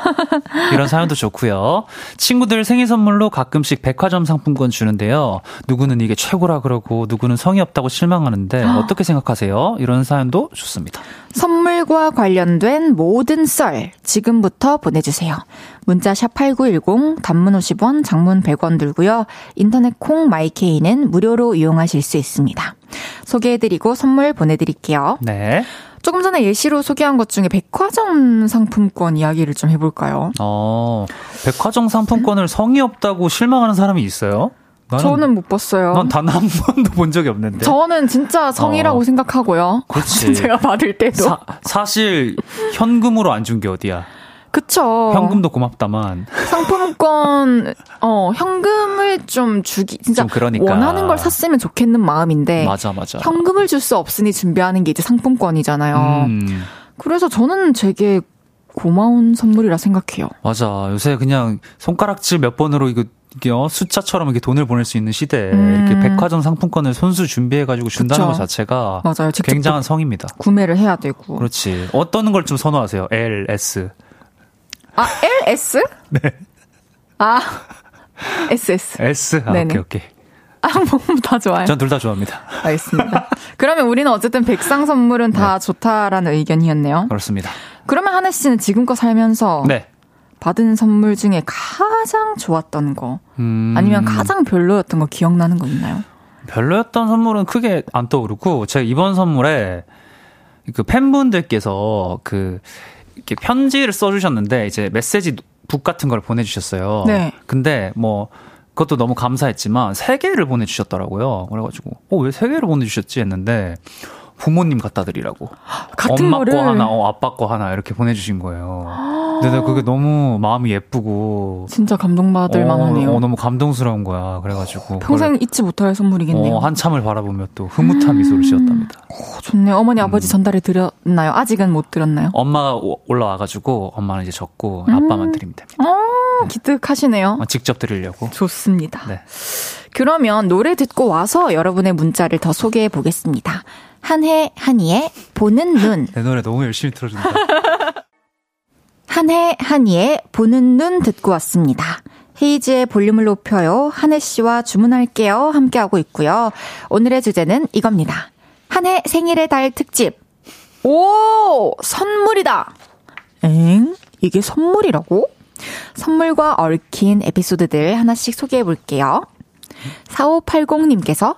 이런 사연도 좋고요. 친구들 생일 선물로 가끔씩 백화점 상품권 주는데요. 누구는 이게 최고라 그러고 누구는 성의 없다고 실망하는데 어떻게 생각하세요? 이런 사연도 좋습니다. 선물과 관련된 모든 썰 지금부터 보내주세요. 문자 샵 8910 단문 50원 장문 100원 들고요. 인터넷 콩 마이케이는 무료로 이용하실 수 있습니다. 소개해드리고 선물 보내드릴게요. 네. 조금 전에 예시로 소개한 것 중에 백화점 상품권 이야기를 좀 해볼까요? 백화점 상품권을 성의 없다고 실망하는 사람이 있어요? 저는 못 봤어요. 난 단 한 번도 본 적이 없는데. 저는 진짜 성의라고 생각하고요. 그렇지. 제가 받을 때도. 사실 현금으로 안 준 게 어디야. 그쵸. 현금도 고맙다만. 상품권, 현금을 좀 주기, 진짜 좀 그러니까. 원하는 걸 샀으면 좋겠는 마음인데. 맞아. 현금을 줄 수 없으니 준비하는 게 이제 상품권이잖아요. 그래서 저는 되게 고마운 선물이라 생각해요. 맞아. 요새 그냥 손가락질 몇 번으로 이거 숫자처럼 이렇게 돈을 보낼 수 있는 시대에 이렇게 백화점 상품권을 손수 준비해가지고 준다는 것 자체가 맞아요. 굉장한 성의입니다. 구매를 해야 되고. 그렇지. 어떤 걸 좀 선호하세요? L, S. 아, LS? 네. 아, SS. S. 아, 네네. 오케이. 아, 너무 다 좋아요. 전 둘 다 좋아합니다. 알겠습니다. 그러면 우리는 어쨌든 백상 선물은 다 좋다라는 의견이었네요. 그렇습니다. 그러면 한혜 씨는 지금껏 살면서 받은 선물 중에 가장 좋았던 거 아니면 가장 별로였던 거 기억나는 거 있나요? 별로였던 선물은 크게 안 떠오르고 제가 이번 선물에 그 팬분들께서 그 이렇게 편지를 써주셨는데 이제 메시지 북 같은 걸 보내주셨어요. 네. 근데 뭐 그것도 너무 감사했지만 3개를 보내주셨더라고요. 그래가지고 왜 3개를 보내주셨지 했는데 부모님 갖다 드리라고 같은 엄마 거를. 거 하나, 아빠 거 하나 이렇게 보내주신 거예요. 근데 그게 너무 마음이 예쁘고 진짜 감동받을 만하네요. 너무 감동스러운 거야. 그래가지고 평생 잊지 못할 선물이겠네요. 한참을 바라보며 또 흐뭇한 미소를 지었답니다. 좋네요. 어머니 아버지 전달해 드렸나요? 아직은 못 드렸나요? 엄마가 올라와가지고 엄마는 이제 적고 아빠만 드리면 됩니다. 기특하시네요. 직접 드리려고. 좋습니다. 네. 그러면 노래 듣고 와서 여러분의 문자를 더 소개해 보겠습니다. 한해 한이의 보는 눈. 내 노래 너무 열심히 틀어준다. 한해 한이의 보는 눈 듣고 왔습니다. 헤이지의 볼륨을 높여요. 한해 씨와 주문할게요. 함께하고 있고요. 오늘의 주제는 이겁니다. 한해 생일의 달 특집. 오! 선물이다! 엥? 이게 선물이라고? 선물과 얽힌 에피소드들 하나씩 소개해볼게요. 4580님께서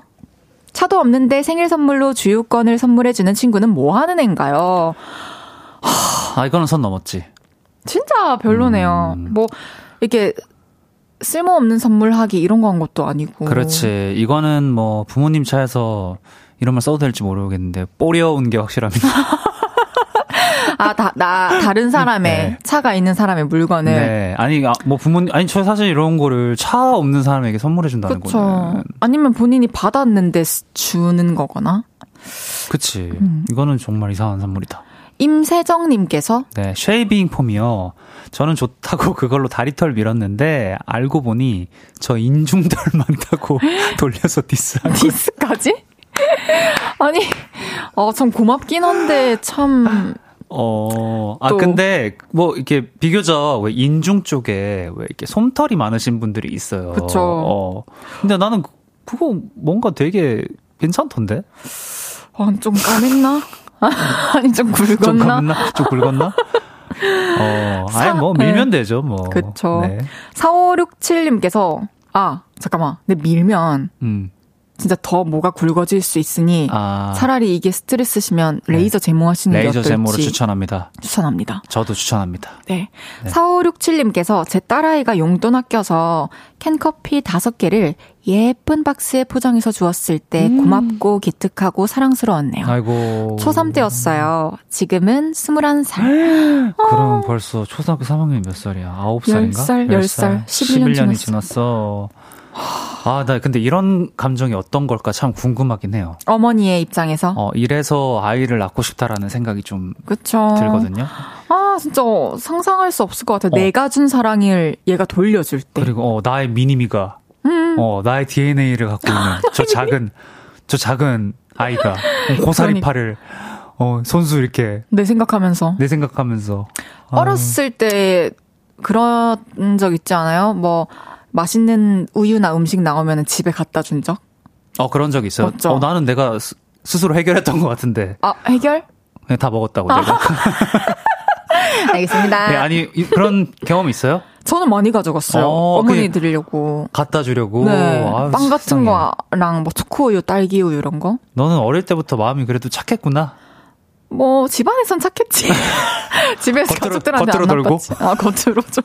차도 없는데 생일 선물로 주유권을 선물해주는 친구는 뭐 하는 앤가요? 아, 이거는 선 넘었지. 진짜 별로네요. 뭐 이렇게 쓸모없는 선물하기 이런 거 한 것도 아니고. 그렇지. 이거는 뭐 부모님 차에서 이런 말 써도 될지 모르겠는데 뽀려운 게 확실합니다. 아, 다른 사람의 차가 있는 사람의 물건을. 네. 아니 저 사실 이런 거를 차 없는 사람에게 선물해 준다는 거죠. 아니면 본인이 받았는데 주는 거거나. 그치. 이거는 정말 이상한 선물이다. 임세정님께서 쉐이빙 폼이요. 저는 좋다고 그걸로 다리털 밀었는데 알고 보니 저 인중털 많다고 돌려서 디스한 디스까지? 아니, 참 고맙긴 한데 참. 근데, 뭐, 이렇게, 비교적, 왜, 인중 쪽에, 왜, 이렇게, 솜털이 많으신 분들이 있어요. 그쵸. 근데 나는, 그거, 뭔가 되게, 괜찮던데? 좀 까맸나? 아니, 좀 굵었나? 좀 굵었나? 밀면 되죠, 뭐. 그쵸. 네. 4567님께서, 잠깐만, 근데 밀면, 진짜 더 뭐가 굵어질 수 있으니 차라리 이게 스트레스시면 레이저 제모하시는 게 어떨지. 레이저 제모를 추천합니다. 저도 추천합니다. 네. 4567님께서 제 딸아이가 용돈 아껴서 캔커피 5개를 예쁜 박스에 포장해서 주었을 때 고맙고 기특하고 사랑스러웠네요. 아이고. 초3 때였어요. 지금은 21살. 그럼 벌써 초등학교 3학년이 몇 살이야? 9살인가? 10살. 11년이 지났어. 나 근데 이런 감정이 어떤 걸까 참 궁금하긴 해요. 어머니의 입장에서? 이래서 아이를 낳고 싶다라는 생각이 좀 그쵸. 들거든요. 진짜 상상할 수 없을 것 같아요. 내가 준 사랑을 얘가 돌려줄 때. 그리고 나의 미니미가 나의 DNA를 갖고 있는 저 작은 저 작은 아이가 고사리파를 손수 이렇게 내 생각하면서 어렸을 때 그런 적 있지 않아요? 뭐 맛있는 우유나 음식 나오면 집에 갖다 준 적? 그런 적 있어요. 나는 내가 스스로 해결했던 것 같은데. 아, 해결? 그냥 다 먹었다고 내가. 알겠습니다. 네, 아니 그런 경험 있어요? 저는 많이 가져갔어요. 어머니 드리려고. 갖다 주려고. 네. 아유, 빵 같은 세상에. 거랑 뭐 초코우유, 딸기우유 이런 거. 너는 어릴 때부터 마음이 그래도 착했구나. 뭐 집안에선 착했지. 집에서 가족들한테 안 나빴지. 겉으로 좀.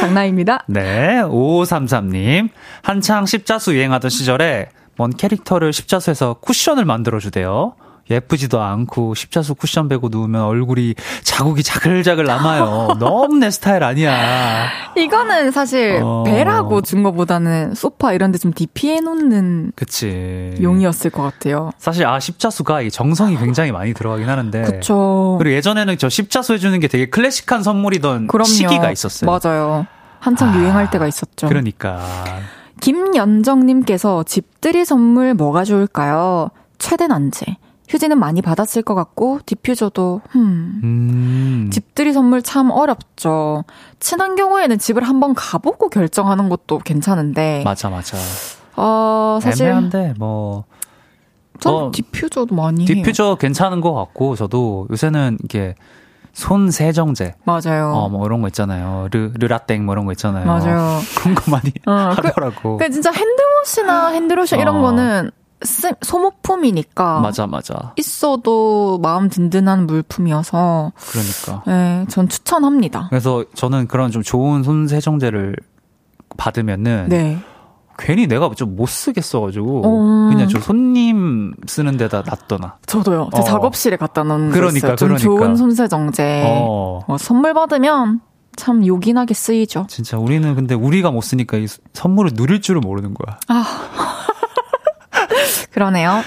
장난입니다. 네. 5533님. 한창 십자수 유행하던 시절에 먼 캐릭터를 십자수에서 쿠션을 만들어주대요. 예쁘지도 않고 십자수 쿠션 베고 누우면 얼굴이 자국이 자글자글 남아요. 너무 내 스타일 아니야. 이거는 사실 배라고 준 거보다는 소파 이런 데 좀 DP해놓는 그치. 용이었을 것 같아요. 사실 십자수가 정성이 굉장히 많이 들어가긴 하는데 그쵸. 그리고 예전에는 저 십자수 해주는 게 되게 클래식한 선물이던 그럼요. 시기가 있었어요. 맞아요. 한창 유행할 때가 있었죠. 그러니까. 김연정님께서 집들이 선물 뭐가 좋을까요? 최대 난제. 휴지는 많이 받았을 것 같고 디퓨저도 집들이 선물 참 어렵죠. 친한 경우에는 집을 한번 가보고 결정하는 것도 괜찮은데 맞아. 사실 애매한데 저는 디퓨저도 많이 해요. 괜찮은 것 같고 저도 요새는 이게 손 세정제 맞아요. 이런 거 있잖아요. 르라땡 이런 거 있잖아요. 맞아요. 그런 거 많이 하더라고. 그러니까 진짜 핸드워시나 핸드로션 이런 거는 소모품이니까 맞아 있어도 마음 든든한 물품이어서 그러니까 네, 전 추천합니다. 그래서 저는 그런 좀 좋은 손세정제를 받으면은 괜히 내가 좀 못 쓰겠어가지고 그냥 저 손님 쓰는 데다 놨더나. 저도요. 제 작업실에 갖다 놓은 거 있어요. 좀 좋은 손세정제 선물 받으면 참 요긴하게 쓰이죠. 진짜 우리는 근데 우리가 못 쓰니까 이 선물을 누릴 줄을 모르는 거야. 그러네요.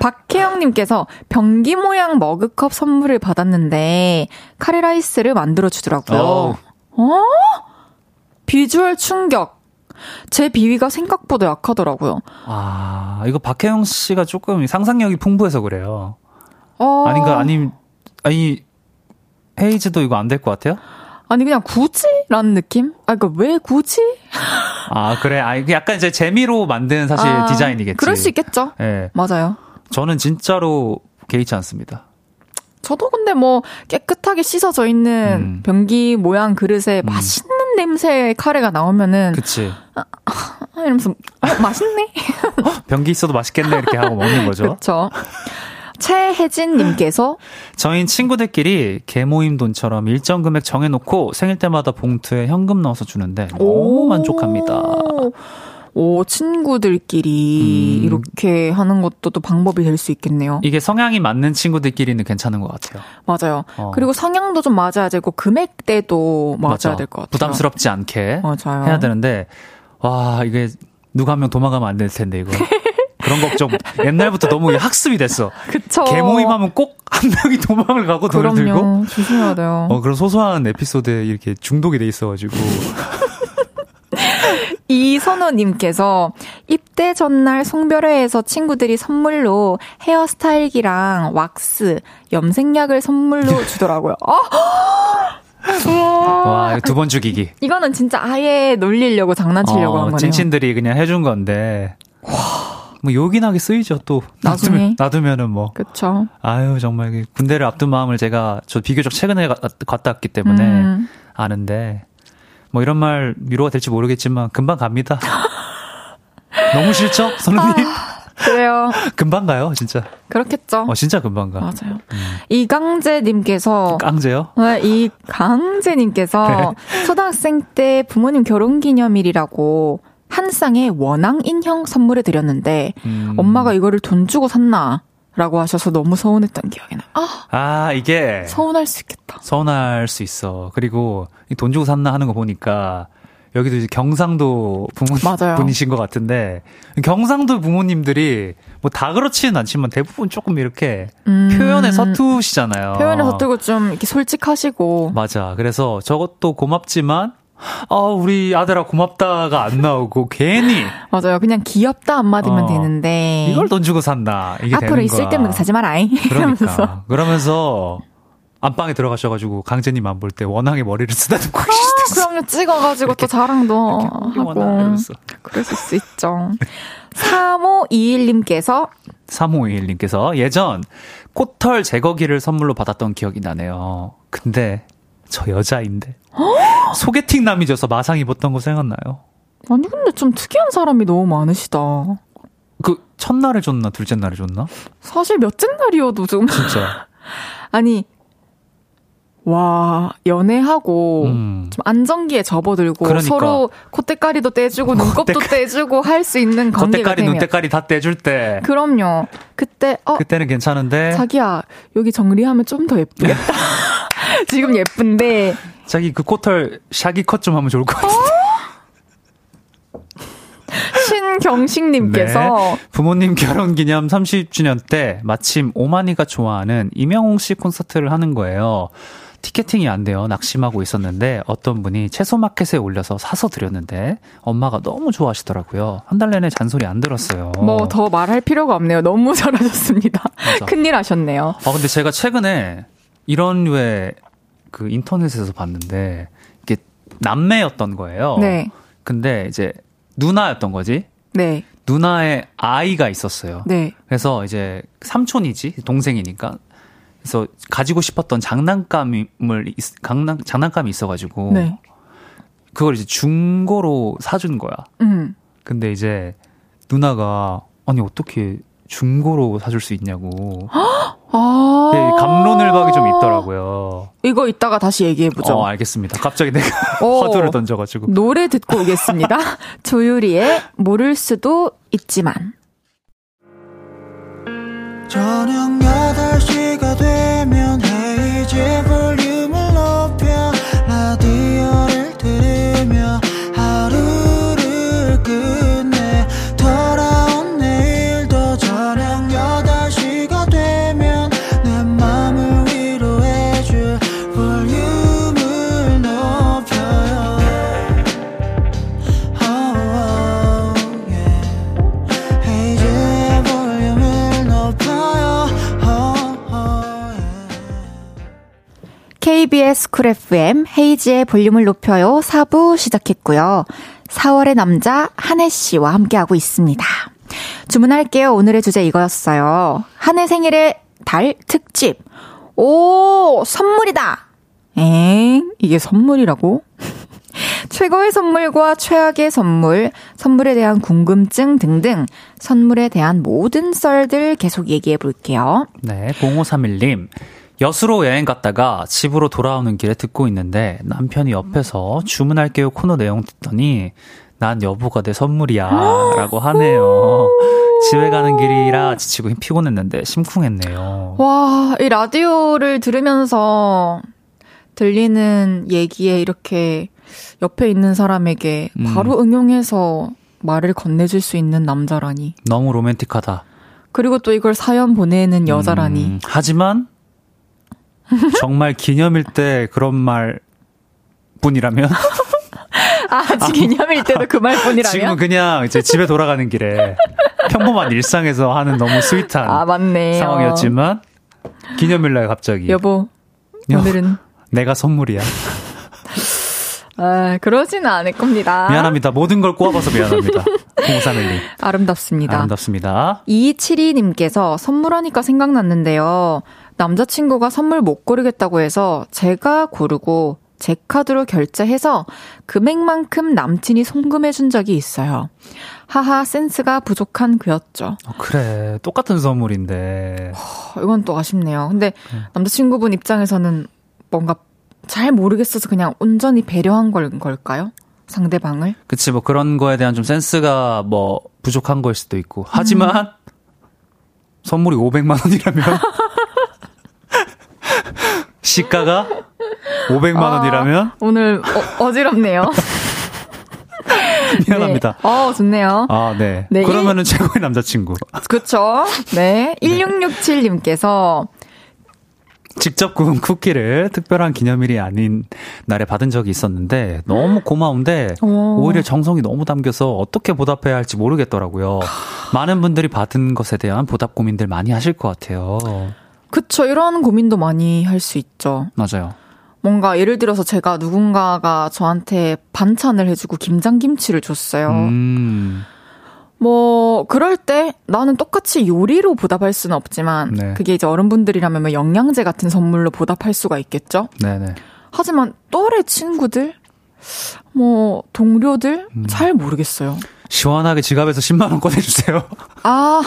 박혜영님께서 변기 모양 머그컵 선물을 받았는데 카레라이스를 만들어주더라고요. 비주얼 충격. 제 비위가 생각보다 약하더라고요. 이거 박혜영 씨가 조금 상상력이 풍부해서 그래요. 아니 헤이즈도 이거 안 될 것 같아요? 아니 그냥 굳이? 라는 느낌? 그러니까 왜 굳이? 그래. 약간 이제 재미로 만든 사실 디자인이겠지. 그럴 수 있겠죠. 네. 맞아요. 저는 진짜로 개의치 않습니다. 저도 근데 깨끗하게 씻어져 있는 변기 모양 그릇에 맛있는 냄새의 카레가 나오면은 그치. 이러면서 맛있네. 변기 있어도 맛있겠네 이렇게 하고 먹는 거죠. 그렇죠. 최혜진님께서 저희 친구들끼리 개모임 돈처럼 일정 금액 정해놓고 생일 때마다 봉투에 현금 넣어서 주는데 너무 만족합니다. 친구들끼리 이렇게 하는 것도 또 방법이 될 수 있겠네요. 이게 성향이 맞는 친구들끼리는 괜찮은 것 같아요. 맞아요. 그리고 성향도 좀 맞아야 되고 금액대도 맞아야 될 것 같아요. 부담스럽지 않게 맞아요. 해야 되는데 이게 누가 한 명 도망가면 안 될 텐데 이거. 그런 걱정 옛날부터 너무 학습이 됐어. 그쵸. 개모임하면 꼭 한 명이 도망을 가고 돈을 들고. 조심해야 돼요. 그런 소소한 에피소드에 이렇게 중독이 돼 있어가지고. 이선호님께서 입대 전날 송별회에서 친구들이 선물로 헤어스타일기랑 왁스, 염색약을 선물로 주더라고요. 와, 두 번 죽이기. 이거는 진짜 아예 놀리려고 장난치려고 한 거네요. 찐친들이 그냥 해준 건데. 요긴하게 쓰이죠, 또. 나중에. 놔두면은 그쵸. 아유, 정말, 군대를 앞둔 마음을 제가, 저 비교적 최근에 갔다 왔기 때문에 아는데, 이런 말 위로가 될지 모르겠지만, 금방 갑니다. 너무 싫죠? 선우님? 그래요. 금방 가요, 진짜. 그렇겠죠. 진짜 금방 가. 맞아요. 이강재님께서. 깡재요? 네, 이강재님께서 초등학생 때 부모님 결혼 기념일이라고, 한 쌍의 원앙 인형 선물해드렸는데 엄마가 이거를 돈 주고 샀나? 라고 하셔서 너무 서운했던 기억이 나요. 이게 서운할 수 있겠다. 서운할 수 있어. 그리고 돈 주고 샀나 하는 거 보니까 여기도 이제 경상도 분이신 것 같은데 경상도 부모님들이 다 그렇지는 않지만 대부분 조금 이렇게 표현에 서투시잖아요. 표현에 서투고 좀 이렇게 솔직하시고. 맞아. 그래서 저것도 고맙지만 우리 아들아 고맙다가 안 나오고 괜히 맞아요. 그냥 귀엽다 안맞으면 되는데 이걸 돈 주고 산다 이게 앞으로 되는 있을 때는 사지 마라잉. 그러니까 그러면서 안방에 들어가셔가지고 강재님 안 볼 때 워낙에 머리를 쓰다듬고 계시대요. 그럼요. 찍어가지고 또 자랑도 하고 그랬을 수 있죠. 3521님께서 3521님께서 예전 코털 제거기를 선물로 받았던 기억이 나네요. 근데 저 여자인데 소개팅 남이 줘서 마상 입었던 거 생각나요? 아니 근데 좀 특이한 사람이 너무 많으시다. 그 첫날에 줬나 둘째 날에 줬나? 사실 몇째 날이어도 좀 진짜 아니 와 연애하고 좀 안정기에 접어들고 그러니까. 서로 콧대까리도 떼주고 눈곱도 떼주고 할 수 있는 관계가 콧대까리, 되면 눈대까리 다 떼줄 때 그럼요. 그때 그때는 괜찮은데 자기야 여기 정리하면 좀 더 예쁘겠다. 지금 예쁜데 자기 그 코털 샤기 컷 좀 하면 좋을 것 같은데 신경식님께서 네. 부모님 결혼기념 30주년 때 마침 오마니가 좋아하는 임영웅씨 콘서트를 하는 거예요. 티켓팅이 안 돼요. 낙심하고 있었는데 어떤 분이 채소마켓에 올려서 사서 드렸는데 엄마가 너무 좋아하시더라고요. 한 달 내내 잔소리 안 들었어요. 뭐 더 말할 필요가 없네요. 너무 잘하셨습니다. 큰일 하셨네요. 근데 제가 최근에 이런 류의 그 인터넷에서 봤는데 이게 남매였던 거예요. 네. 근데 이제 누나였던 거지. 네. 누나의 아이가 있었어요. 네. 그래서 이제 삼촌이지 동생이니까. 그래서 가지고 싶었던 장난감이 있어가지고 네. 그걸 이제 중고로 사준 거야. 근데 이제 누나가 아니 어떻게 중고로 사줄 수 있냐고. 아~ 네, 갑론을박이 좀 있더라고요. 이거 이따가 다시 얘기해보죠. 알겠습니다. 갑자기 내가 화두를 던져가지고. 노래 듣고 오겠습니다. 조유리의 모를 수도 있지만. 저녁 8시가 되면 헤이지 볼륨을 높여 라디오를 들으며 하루를 끝내 돌아온 내일도 저녁 8시가 되면 내 맘을 위로해줄 볼륨을 높여요. Oh, yeah. 헤이지 볼륨을 높여요. Oh, yeah. KBS 쿨 FM 헤이지의 볼륨을 높여요 4부 시작했고요. 4월의 남자 한해 씨와 함께하고 있습니다. 주문할게요. 오늘의 주제 이거였어요. 한해 생일의 달 특집. 오, 선물이다. 이게 선물이라고? 최고의 선물과 최악의 선물, 선물에 대한 궁금증 등등 선물에 대한 모든 썰들 계속 얘기해 볼게요. 네, 0531님. 여수로 여행 갔다가 집으로 돌아오는 길에 듣고 있는데 남편이 옆에서 주문할게요 코너 내용 듣더니 난 여보가 내 선물이야 라고 하네요. 집에 가는 길이라 지치고 피곤했는데 심쿵했네요. 와, 이 라디오를 들으면서 들리는 얘기에 이렇게 옆에 있는 사람에게 바로 응용해서 말을 건네줄 수 있는 남자라니. 너무 로맨틱하다. 그리고 또 이걸 사연 보내는 여자라니. 하지만 정말 기념일 때 그런 말 뿐이라면 아직 기념일 때도 그 말뿐이라면? 지금은 그냥 이제 집에 돌아가는 길에 평범한 일상에서 하는 너무 스윗한 상황이었지만 기념일날 갑자기 여보 오늘은 내가 선물이야. 그러지는 않을 겁니다. 미안합니다. 모든 걸 꼬아봐서 미안합니다. 0312. 아름답습니다. 아름답습니다. 2272님께서 선물하니까 생각났는데요. 남자친구가 선물 못 고르겠다고 해서 제가 고르고 제 카드로 결제해서 금액만큼 남친이 송금해준 적이 있어요. 하하, 센스가 부족한 그였죠. 그래, 똑같은 선물인데. 이건 또 아쉽네요. 근데 남자친구분 입장에서는 뭔가 잘 모르겠어서 그냥 온전히 배려한 걸까요? 상대방을? 그치, 뭐 그런 거에 대한 좀 센스가 뭐 부족한 걸 수도 있고. 하지만 선물이 500만 원이라면 시가가 500만 원이라면? 오늘 어지럽네요. 미안합니다. 네. 좋네요. 네. 그러면은 최고의 남자친구. 그쵸. 네. 1667님께서 직접 구운 쿠키를 특별한 기념일이 아닌 날에 받은 적이 있었는데 너무 고마운데 오히려 정성이 너무 담겨서 어떻게 보답해야 할지 모르겠더라고요. 많은 분들이 받은 것에 대한 보답 고민들 많이 하실 것 같아요. 그쵸. 이런 고민도 많이 할 수 있죠. 맞아요. 뭔가 예를 들어서 제가 누군가가 저한테 반찬을 해주고 김장김치를 줬어요. 뭐 그럴 때 나는 똑같이 요리로 보답할 수는 없지만 네. 그게 이제 어른분들이라면 뭐 영양제 같은 선물로 보답할 수가 있겠죠. 네네. 하지만 또래 친구들, 뭐 동료들 잘 모르겠어요. 시원하게 지갑에서 10만 원 꺼내주세요. 아,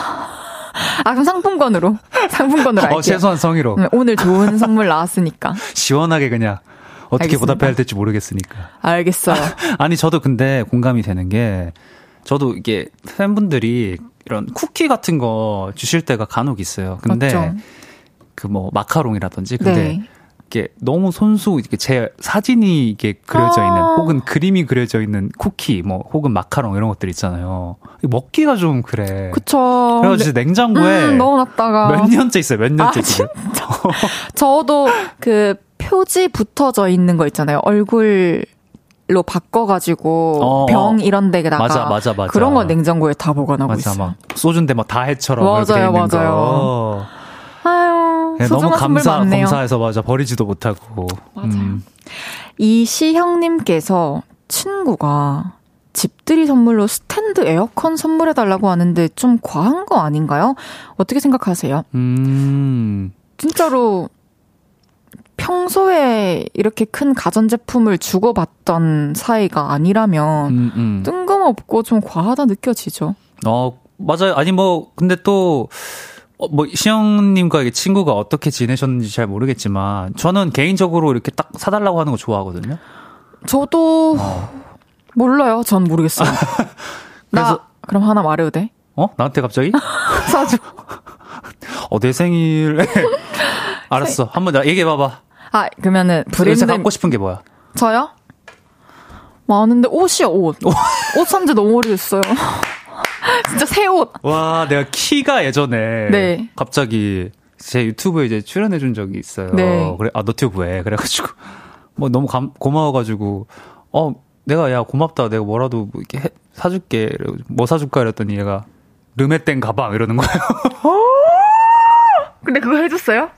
그럼 상품권으로 할게요. 최소한 성의로. 오늘 좋은 선물 나왔으니까. 시원하게 그냥. 어떻게 알겠습니다. 보답해야 될지 모르겠으니까. 알겠어요. 아니, 저도 근데 공감이 되는 게, 저도 이게 팬분들이 이런 쿠키 같은 거 주실 때가 간혹 있어요. 근데, 맞죠? 그 뭐, 마카롱이라든지, 근데, 네. 이게 너무 손수, 이렇게 제 사진이 이게 그려져 있는, 혹은 그림이 그려져 있는 쿠키, 뭐, 혹은 마카롱 이런 것들 있잖아요. 먹기가 좀 그래. 그쵸. 그래서 냉장고에 넣어놨다가. 몇 년째 있어요, 몇 년째. 진짜. 저도 그 표지 붙어져 있는 거 있잖아요. 얼굴로 바꿔가지고 병 이런 데다가. 맞아. 그런 거 냉장고에 다 보관하고 있어요. 막 소주인데 막 다해처럼. 맞아요. 아유, 네, 너무 감사해서 맞아 버리지도 못하고. 맞아요. 이시형님께서 친구가 집들이 선물로 스탠드 에어컨 선물해달라고 하는데 좀 과한 거 아닌가요? 어떻게 생각하세요? 진짜로 평소에 이렇게 큰 가전제품을 주고받던 사이가 아니라면 뜬금없고 좀 과하다 느껴지죠. 맞아요. 아니 뭐 근데 또 뭐 시영님과 이게 친구가 어떻게 지내셨는지 잘 모르겠지만 저는 개인적으로 이렇게 딱 사달라고 하는 거 좋아하거든요. 저도 몰라요. 전 모르겠어요. 그래서 그럼 하나 말해도 돼? 나한테 갑자기? 사줘. 내 생일에 알았어. 한번 얘기해봐봐. 그러면은 브랜드 갖고 싶은 게 뭐야? 저요? 많은데 옷 산지 너무 오래됐어요. 진짜 새 옷. 와, 내가 키가 예전에 네. 갑자기 제 유튜브에 이제 출연해준 적이 있어요. 네. 그래, 너튜브에 그래가지고 뭐 너무 고마워가지고 내가 야 고맙다. 내가 뭐라도 뭐 이렇게 사줄게. 뭐 사줄까 이랬더니 얘가 르메 땡 가방 이러는 거예요. 근데 그거 해줬어요?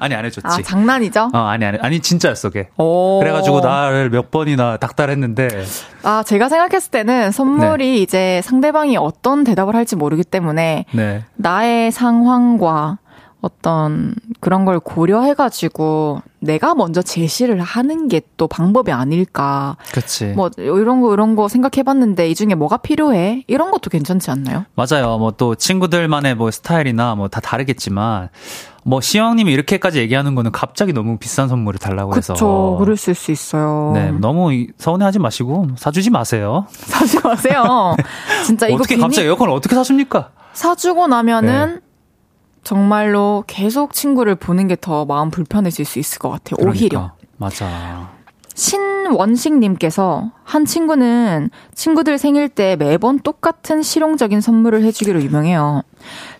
아니 안 해줬지. 장난이죠? 아니 진짜였어 걔. 그래가지고 나를 몇 번이나 닥달했는데. 제가 생각했을 때는 선물이 네. 이제 상대방이 어떤 대답을 할지 모르기 때문에 네. 나의 상황과 어떤 그런 걸 고려해가지고 내가 먼저 제시를 하는 게 또 방법이 아닐까. 그렇지. 뭐 이런 거 생각해봤는데 이 중에 뭐가 필요해? 이런 것도 괜찮지 않나요? 맞아요. 뭐 또 친구들만의 뭐 스타일이나 뭐 다 다르겠지만 뭐 시영님이 이렇게까지 얘기하는 거는 갑자기 너무 비싼 선물을 달라고 그쵸, 해서. 그렇죠. 그럴 수 있어요. 네, 너무 서운해하지 마시고 사주지 마세요. 사주지 마세요. 진짜 이거 어떻게 갑자기 에어컨을 어떻게 사줍니까? 사주고 나면은. 네. 정말로 계속 친구를 보는 게 더 마음 불편해질 수 있을 것 같아요. 그러니까, 오히려. 맞아. 신원식님께서 한 친구는 친구들 생일 때 매번 똑같은 실용적인 선물을 해주기로 유명해요.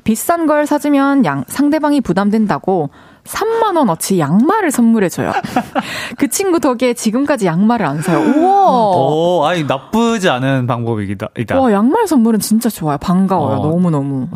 비싼 걸 사주면 상대방이 부담된다고 3만 원어치 양말을 선물해줘요. 그 친구 덕에 지금까지 양말을 안 사요. 우와. 아니 나쁘지 않은 방법이다. 와, 양말 선물은 진짜 좋아요. 반가워요. 너무너무.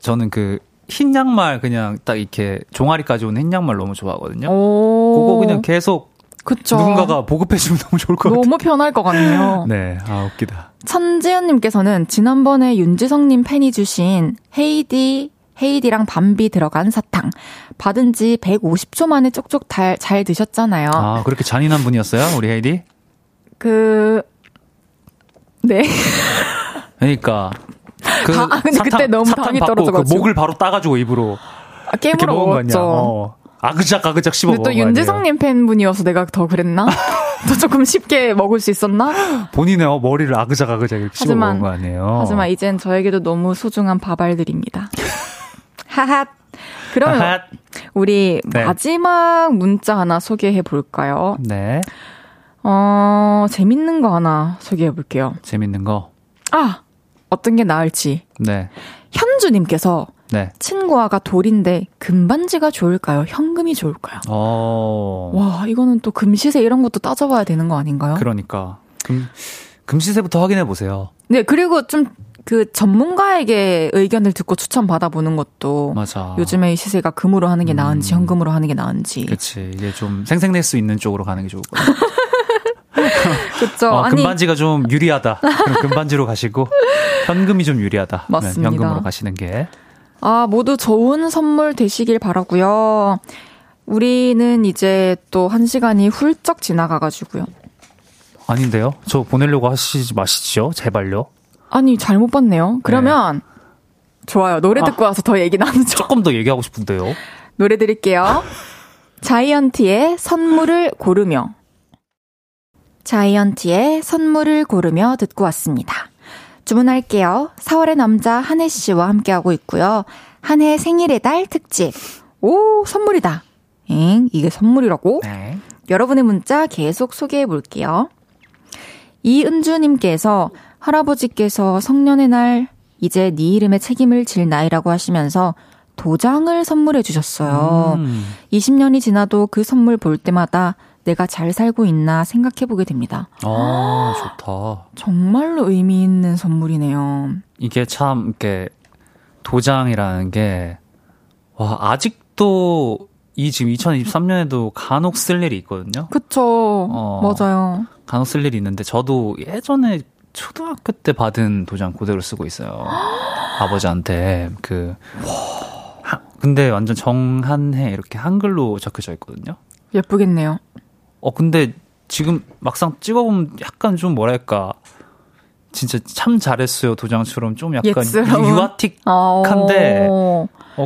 저는 그 흰 양말 그냥 딱 이렇게 종아리까지 오는 흰 양말 너무 좋아하거든요. 그거 그냥 계속 그쵸. 누군가가 보급해주면 너무 좋을 것 같아요. 너무 편할 것 같네요. 네, 웃기다. 천지연님께서는 지난번에 윤지성님 팬이 주신 헤이디랑 밤비 들어간 사탕 받은 지 150초 만에 쪽쪽 잘 드셨잖아요. 그렇게 잔인한 분이었어요? 우리 헤이디? 네. 그러니까. 근데 그때 너무 당이 떨어져가지고 그 목을 바로 따가지고 입으로 깨물어 먹었죠. 아그작 씹어 먹었어요. 근데 또 윤재성님 팬분이어서 내가 더 그랬나? 더 조금 쉽게 먹을 수 있었나? 본인의 머리를 아그작 이렇게 씹어 먹은 거 아니에요? 하지만 이젠 저에게도 너무 소중한 밥알들입니다. 하핫. 그러면 우리 네. 마지막 문자 하나 소개해 볼까요? 네. 재밌는 거 하나 소개해 볼게요. 재밌는 거? 어떤 게 나을지. 네. 현주님께서 네. 친구아가 돌인데 금반지가 좋을까요? 현금이 좋을까요? 오. 와, 이거는 또 금시세 이런 것도 따져봐야 되는 거 아닌가요? 그러니까. 금시세부터 확인해보세요. 네, 그리고 좀 그 전문가에게 의견을 듣고 추천받아보는 것도 맞아. 요즘에 시세가 금으로 하는 게 나은지 현금으로 하는 게 나은지. 그치. 이제 좀 생색낼 수 있는 쪽으로 가는 게 좋을 것 같아요. 그쵸. 아니, 금반지가 좀 유리하다. 그럼 금반지로 가시고 현금이 좀 유리하다. 맞습니다. 현금으로 가시는 게. 아, 모두 좋은 선물 되시길 바라고요. 우리는 이제 또 한 시간이 훌쩍 지나가가지고요. 아닌데요? 저 보내려고 하시지 마시죠. 제발요. 아니, 잘못 봤네요. 그러면 네. 좋아요. 노래 듣고 와서 더 얘기 나누죠. 조금 더 얘기하고 싶은데요. 노래 드릴게요. 자이언티의 선물을 고르며. 자이언티의 선물을 고르며 듣고 왔습니다. 주문할게요. 4월의 남자 한해 씨와 함께하고 있고요. 한해 생일의 달 특집. 오, 선물이다. 엥, 이게 선물이라고? 네. 여러분의 문자 계속 소개해 볼게요. 이은주님께서 할아버지께서 성년의 날 이제 네 이름에 책임을 질 나이라고 하시면서 도장을 선물해 주셨어요. 20년이 지나도 그 선물 볼 때마다 내가 잘 살고 있나 생각해보게 됩니다. 아, 좋다. 정말로 의미 있는 선물이네요. 이게 참 이렇게 도장이라는 게 와, 아직도 이 지금 2023년에도 간혹 쓸 일이 있거든요. 그쵸. 맞아요. 간혹 쓸 일이 있는데 저도 예전에 초등학교 때 받은 도장 그대로 쓰고 있어요. 아버지한테 근데 완전 정한해 이렇게 한글로 적혀져 있거든요. 예쁘겠네요. 근데 지금 막상 찍어보면 약간 좀 뭐랄까 진짜 참 잘했어요 도장처럼 좀 약간 옛스러운? 유아틱한데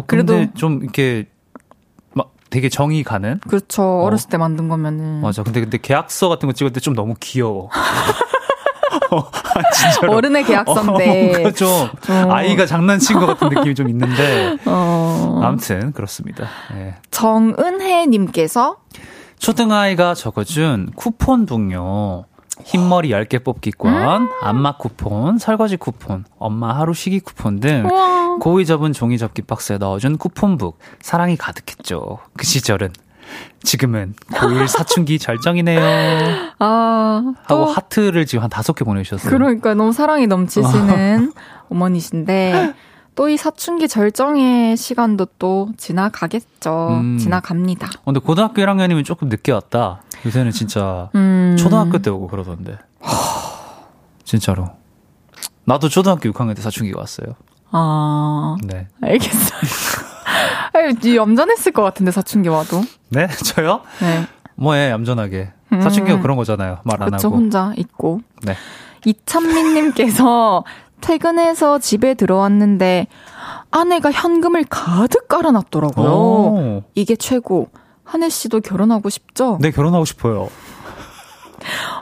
근데 좀 이렇게 막 되게 정이 가는. 그렇죠. 어렸을 때 만든 거면은. 맞아. 근데 계약서 같은 거 찍을 때 좀 너무 귀여워. 진짜로. 어른의 계약서인데 뭔가 좀 아이가 장난친 것 같은 느낌이 좀 있는데 아무튼 그렇습니다. 예. 정은혜님께서 초등아이가 적어준 쿠폰북요. 흰머리 10개 뽑기권, 안마 쿠폰, 설거지 쿠폰, 엄마 하루 쉬기 쿠폰 등 고이 접은 종이 접기 박스에 넣어준 쿠폰북. 사랑이 가득했죠. 그 시절은. 지금은 고1 사춘기 절정이네요. 아, 하고 하트를 지금 한 5개 보내주셨어요. 그러니까 너무 사랑이 넘치시는 어머니신데 또 이 사춘기 절정의 시간도 또 지나가겠죠. 지나갑니다. 근데 고등학교 1학년이면 조금 늦게 왔다. 요새는 진짜 초등학교 때 오고 그러던데. 진짜로. 나도 초등학교 6학년 때 사춘기가 왔어요. 아, 네. 알겠어요. 얌전했을 것 같은데 사춘기 와도. 네? 저요? 네. 뭐해 얌전하게. 사춘기가 그런 거잖아요. 말 안 하고. 그렇죠. 혼자 있고. 네. 이찬민님께서 퇴근해서 집에 들어왔는데 아내가 현금을 가득 깔아놨더라고요. 오. 이게 최고. 한혜 씨도 결혼하고 싶죠? 네, 결혼하고 싶어요.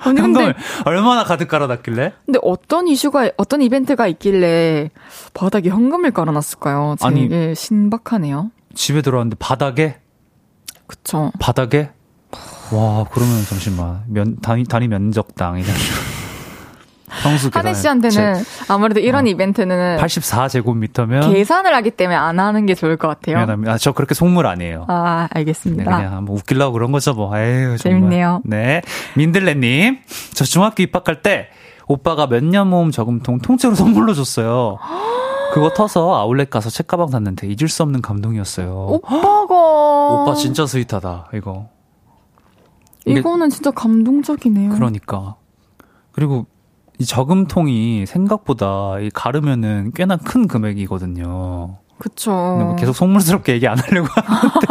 아니, 현금을 얼마나 가득 깔아놨길래? 근데 어떤 이슈가, 어떤 이벤트가 있길래 바닥에 현금을 깔아놨을까요? 되게 신박하네요. 집에 들어왔는데 바닥에? 그쵸. 바닥에? 와, 그러면 잠시만. 단위 면적당. 평수 계산. 한혜 씨한테는 아무래도 이런 이벤트는 84제곱미터면 계산을 하기 때문에 안 하는 게 좋을 것 같아요. 미안합니다. 저 그렇게 속물 아니에요. 아, 알겠습니다. 네, 그냥 뭐 웃기려고 그런 거죠 뭐. 에휴, 정말. 재밌네요. 네, 민들레님, 저 중학교 입학할 때 오빠가 몇 년 모음 저금통 통째로 선물로 줬어요. 그거 터서 아울렛 가서 책가방 샀는데 잊을 수 없는 감동이었어요. 오빠 진짜 스윗하다. 이거는 진짜 감동적이네요. 그러니까. 그리고 이 저금통이 생각보다 이 가르면은 꽤나 큰 금액이거든요. 그쵸. 뭐 계속 속물스럽게 얘기 안 하려고 하는데.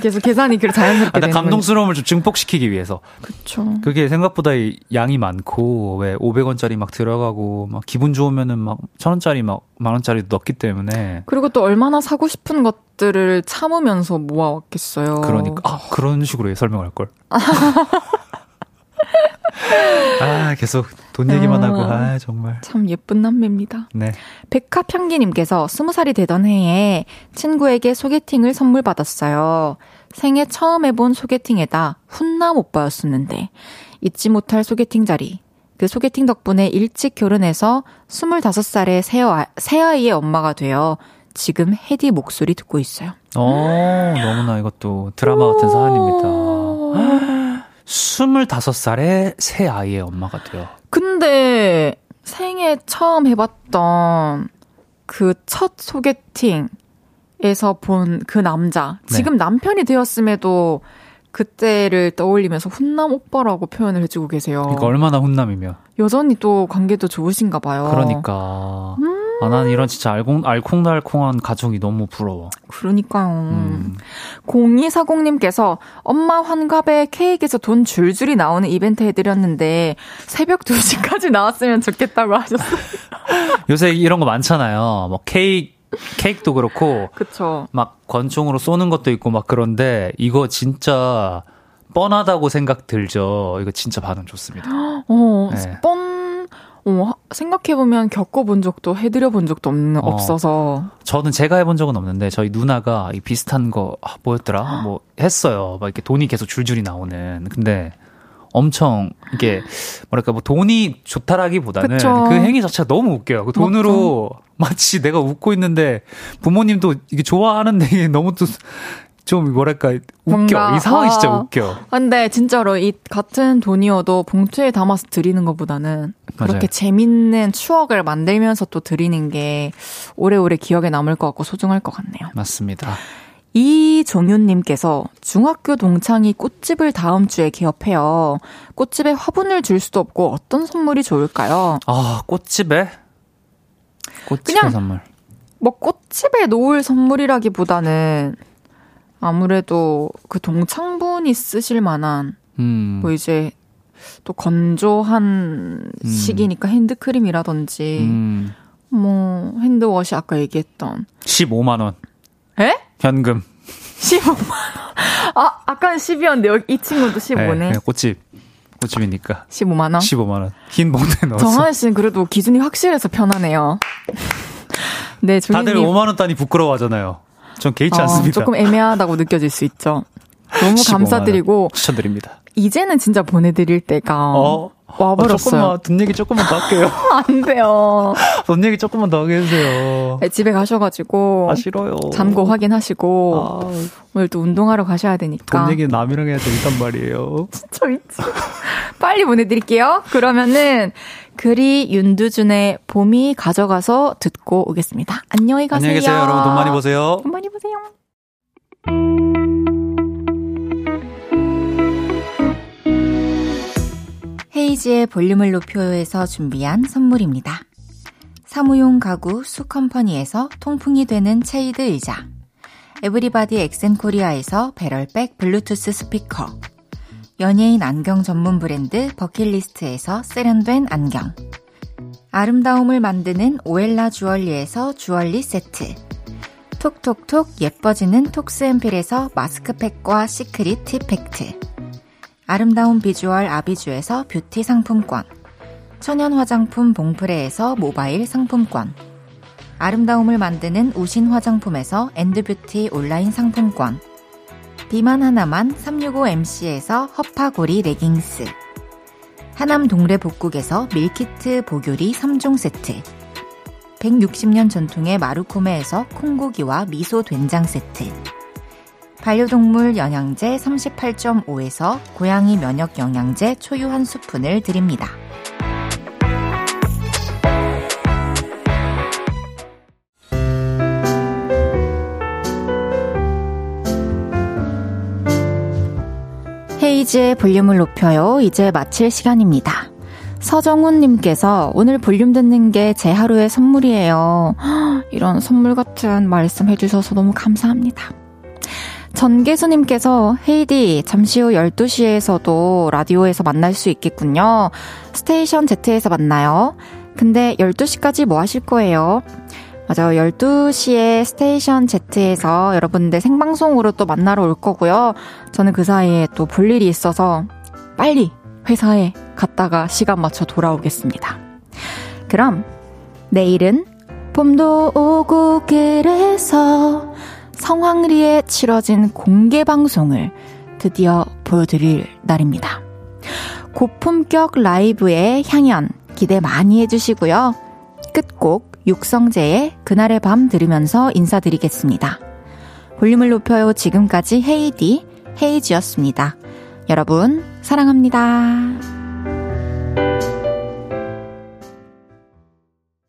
계속 계산이 그렇게 자연스럽게 되는 감동스러움을 좀 증폭시키기 위해서. 그쵸. 그게 생각보다 양이 많고, 왜 500원짜리 막 들어가고, 막 기분 좋으면은 막 1000원짜리 막 만원짜리도 넣기 때문에. 그리고 또 얼마나 사고 싶은 것들을 참으면서 모아왔겠어요. 그러니까. 그런 식으로 설명할걸. 계속 돈 얘기만 하고, 정말. 참 예쁜 남매입니다. 네. 백합향기님께서 20살이 되던 해에 친구에게 소개팅을 선물 받았어요. 생애 처음 해본 소개팅에다 훈남 오빠였었는데, 잊지 못할 소개팅 자리. 그 소개팅 덕분에 일찍 결혼해서 25살에 새아이의 엄마가 되어 지금 헤디 목소리 듣고 있어요. 너무나 이것도 드라마 같은 사안입니다. 25살의 새 아이의 엄마 같아요. 근데 생애 처음 해봤던 그 첫 소개팅에서 본 그 남자, 네. 지금 남편이 되었음에도 그때를 떠올리면서 훈남 오빠라고 표현을 해주고 계세요. 그러니까 얼마나 훈남이며. 여전히 또 관계도 좋으신가 봐요. 그러니까. 나는 이런 진짜 알콩달콩한 가족이 너무 부러워. 그러니까요. 0240님께서 엄마 환갑에 케이크에서 돈 줄줄이 나오는 이벤트 해드렸는데 새벽 2시까지 나왔으면 좋겠다고 하셨어요. 요새 이런 거 많잖아요. 뭐 케이크도 그렇고 그쵸. 막 권총으로 쏘는 것도 있고 막 그런데 이거 진짜 뻔하다고 생각 들죠. 이거 진짜 반응 좋습니다. 네. 생각해보면 겪어본 적도 해드려본 적도 없어서 저는 제가 해본 적은 없는데 저희 누나가 이 비슷한 거 뭐였더라? 뭐 했어요. 막 이렇게 돈이 계속 줄줄이 나오는. 근데 엄청 이게 뭐랄까 뭐 돈이 좋다라기보다는 그쵸. 그 행위 자체가 너무 웃겨요. 그 돈으로 맞죠. 마치 내가 웃고 있는데 부모님도 이게 좋아하는데 너무 또 좀 뭐랄까 웃겨. 이 상황이 진짜 웃겨. 근데 진짜로 이 같은 돈이어도 봉투에 담아서 드리는 것보다는 맞아요. 그렇게 재밌는 추억을 만들면서 또 드리는 게 오래오래 기억에 남을 것 같고 소중할 것 같네요. 맞습니다. 이종윤님께서 중학교 동창이 꽃집을 다음 주에 개업해요. 꽃집에 화분을 줄 수도 없고 어떤 선물이 좋을까요? 아, 꽃집에? 꽃집에 선물. 뭐 꽃집에 놓을 선물이라기보다는 아무래도 그 동창분이 쓰실 만한 뭐 이제 또 건조한 시기니까 핸드크림이라든지 뭐 핸드워시 아까 얘기했던 15만 원. 에? 현금 15만 원. 아, 아까는 10이었는데 여기 이 친구도 15네. 네, 꽃집이니까 15만 원. 15만 원. 흰 봉투에 넣었어. 정한 씨는 그래도 기준이 확실해서 편하네요. 네, 다들 5만 원 단위 부끄러워하잖아요. 전 개의치 않습니다. 조금 애매하다고 느껴질 수 있죠. 너무 감사드리고 추천드립니다. 이제는 진짜 보내드릴 때가 와버렸어요. 돈 얘기 조금만 더 할게요. 안 돼요. 돈 얘기 조금만 더 하게 해주세요. 네, 집에 가셔가지고 싫어요. 잠고 확인하시고 오늘 또 운동하러 가셔야 되니까 돈 얘기는 남이랑 해야 되단 말이에요. 진짜 미치. 빨리 보내드릴게요. 그러면은 그리 윤두준의 봄이 가져가서 듣고 오겠습니다. 안녕히 가세요. 안녕히 계세요. 여러분 돈 많이 보세요. 돈 많이 보세요. 헤이지의 볼륨을 높여요에서 준비한 선물입니다. 사무용 가구 수컴퍼니에서 통풍이 되는 체이드 의자, 에브리바디 엑센코리아에서 배럴백 블루투스 스피커, 연예인 안경 전문 브랜드 버킷리스트에서 세련된 안경, 아름다움을 만드는 오엘라 주얼리에서 주얼리 세트, 톡톡톡 예뻐지는 톡스앰플에서 마스크팩과 시크릿 티팩트, 아름다운 비주얼 아비주에서 뷰티 상품권, 천연 화장품 봉프레에서 모바일 상품권, 아름다움을 만드는 우신 화장품에서 엔드뷰티 온라인 상품권, 비만 하나만 365MC에서 허파고리 레깅스, 하남 동래 복국에서 밀키트 보교리 3종 세트, 160년 전통의 마루코메에서 콩고기와 미소 된장 세트, 반려동물 영양제 38.5에서 고양이 면역 영양제 초유 한 스푼을 드립니다. 헤이지의 볼륨을 높여요. 이제 마칠 시간입니다. 서정훈님께서 오늘 볼륨 듣는 게 제 하루의 선물이에요. 이런 선물 같은 말씀 해주셔서 너무 감사합니다. 전계수님께서 헤이디 잠시 후 12시에서도 라디오에서 만날 수 있겠군요. 스테이션 Z에서 만나요. 근데 12시까지 뭐 하실 거예요? 맞아요. 12시에 스테이션 Z에서 여러분들 생방송으로 또 만나러 올 거고요. 저는 그 사이에 또 볼 일이 있어서 빨리 회사에 갔다가 시간 맞춰 돌아오겠습니다. 그럼 내일은 봄도 오고 그래서 성황리에 치러진 공개방송을 드디어 보여드릴 날입니다. 고품격 라이브의 향연 기대 많이 해주시고요. 끝곡 육성재의 그날의 밤 들으면서 인사드리겠습니다. 볼륨을 높여요. 지금까지 헤이디, 헤이지였습니다. 여러분 사랑합니다.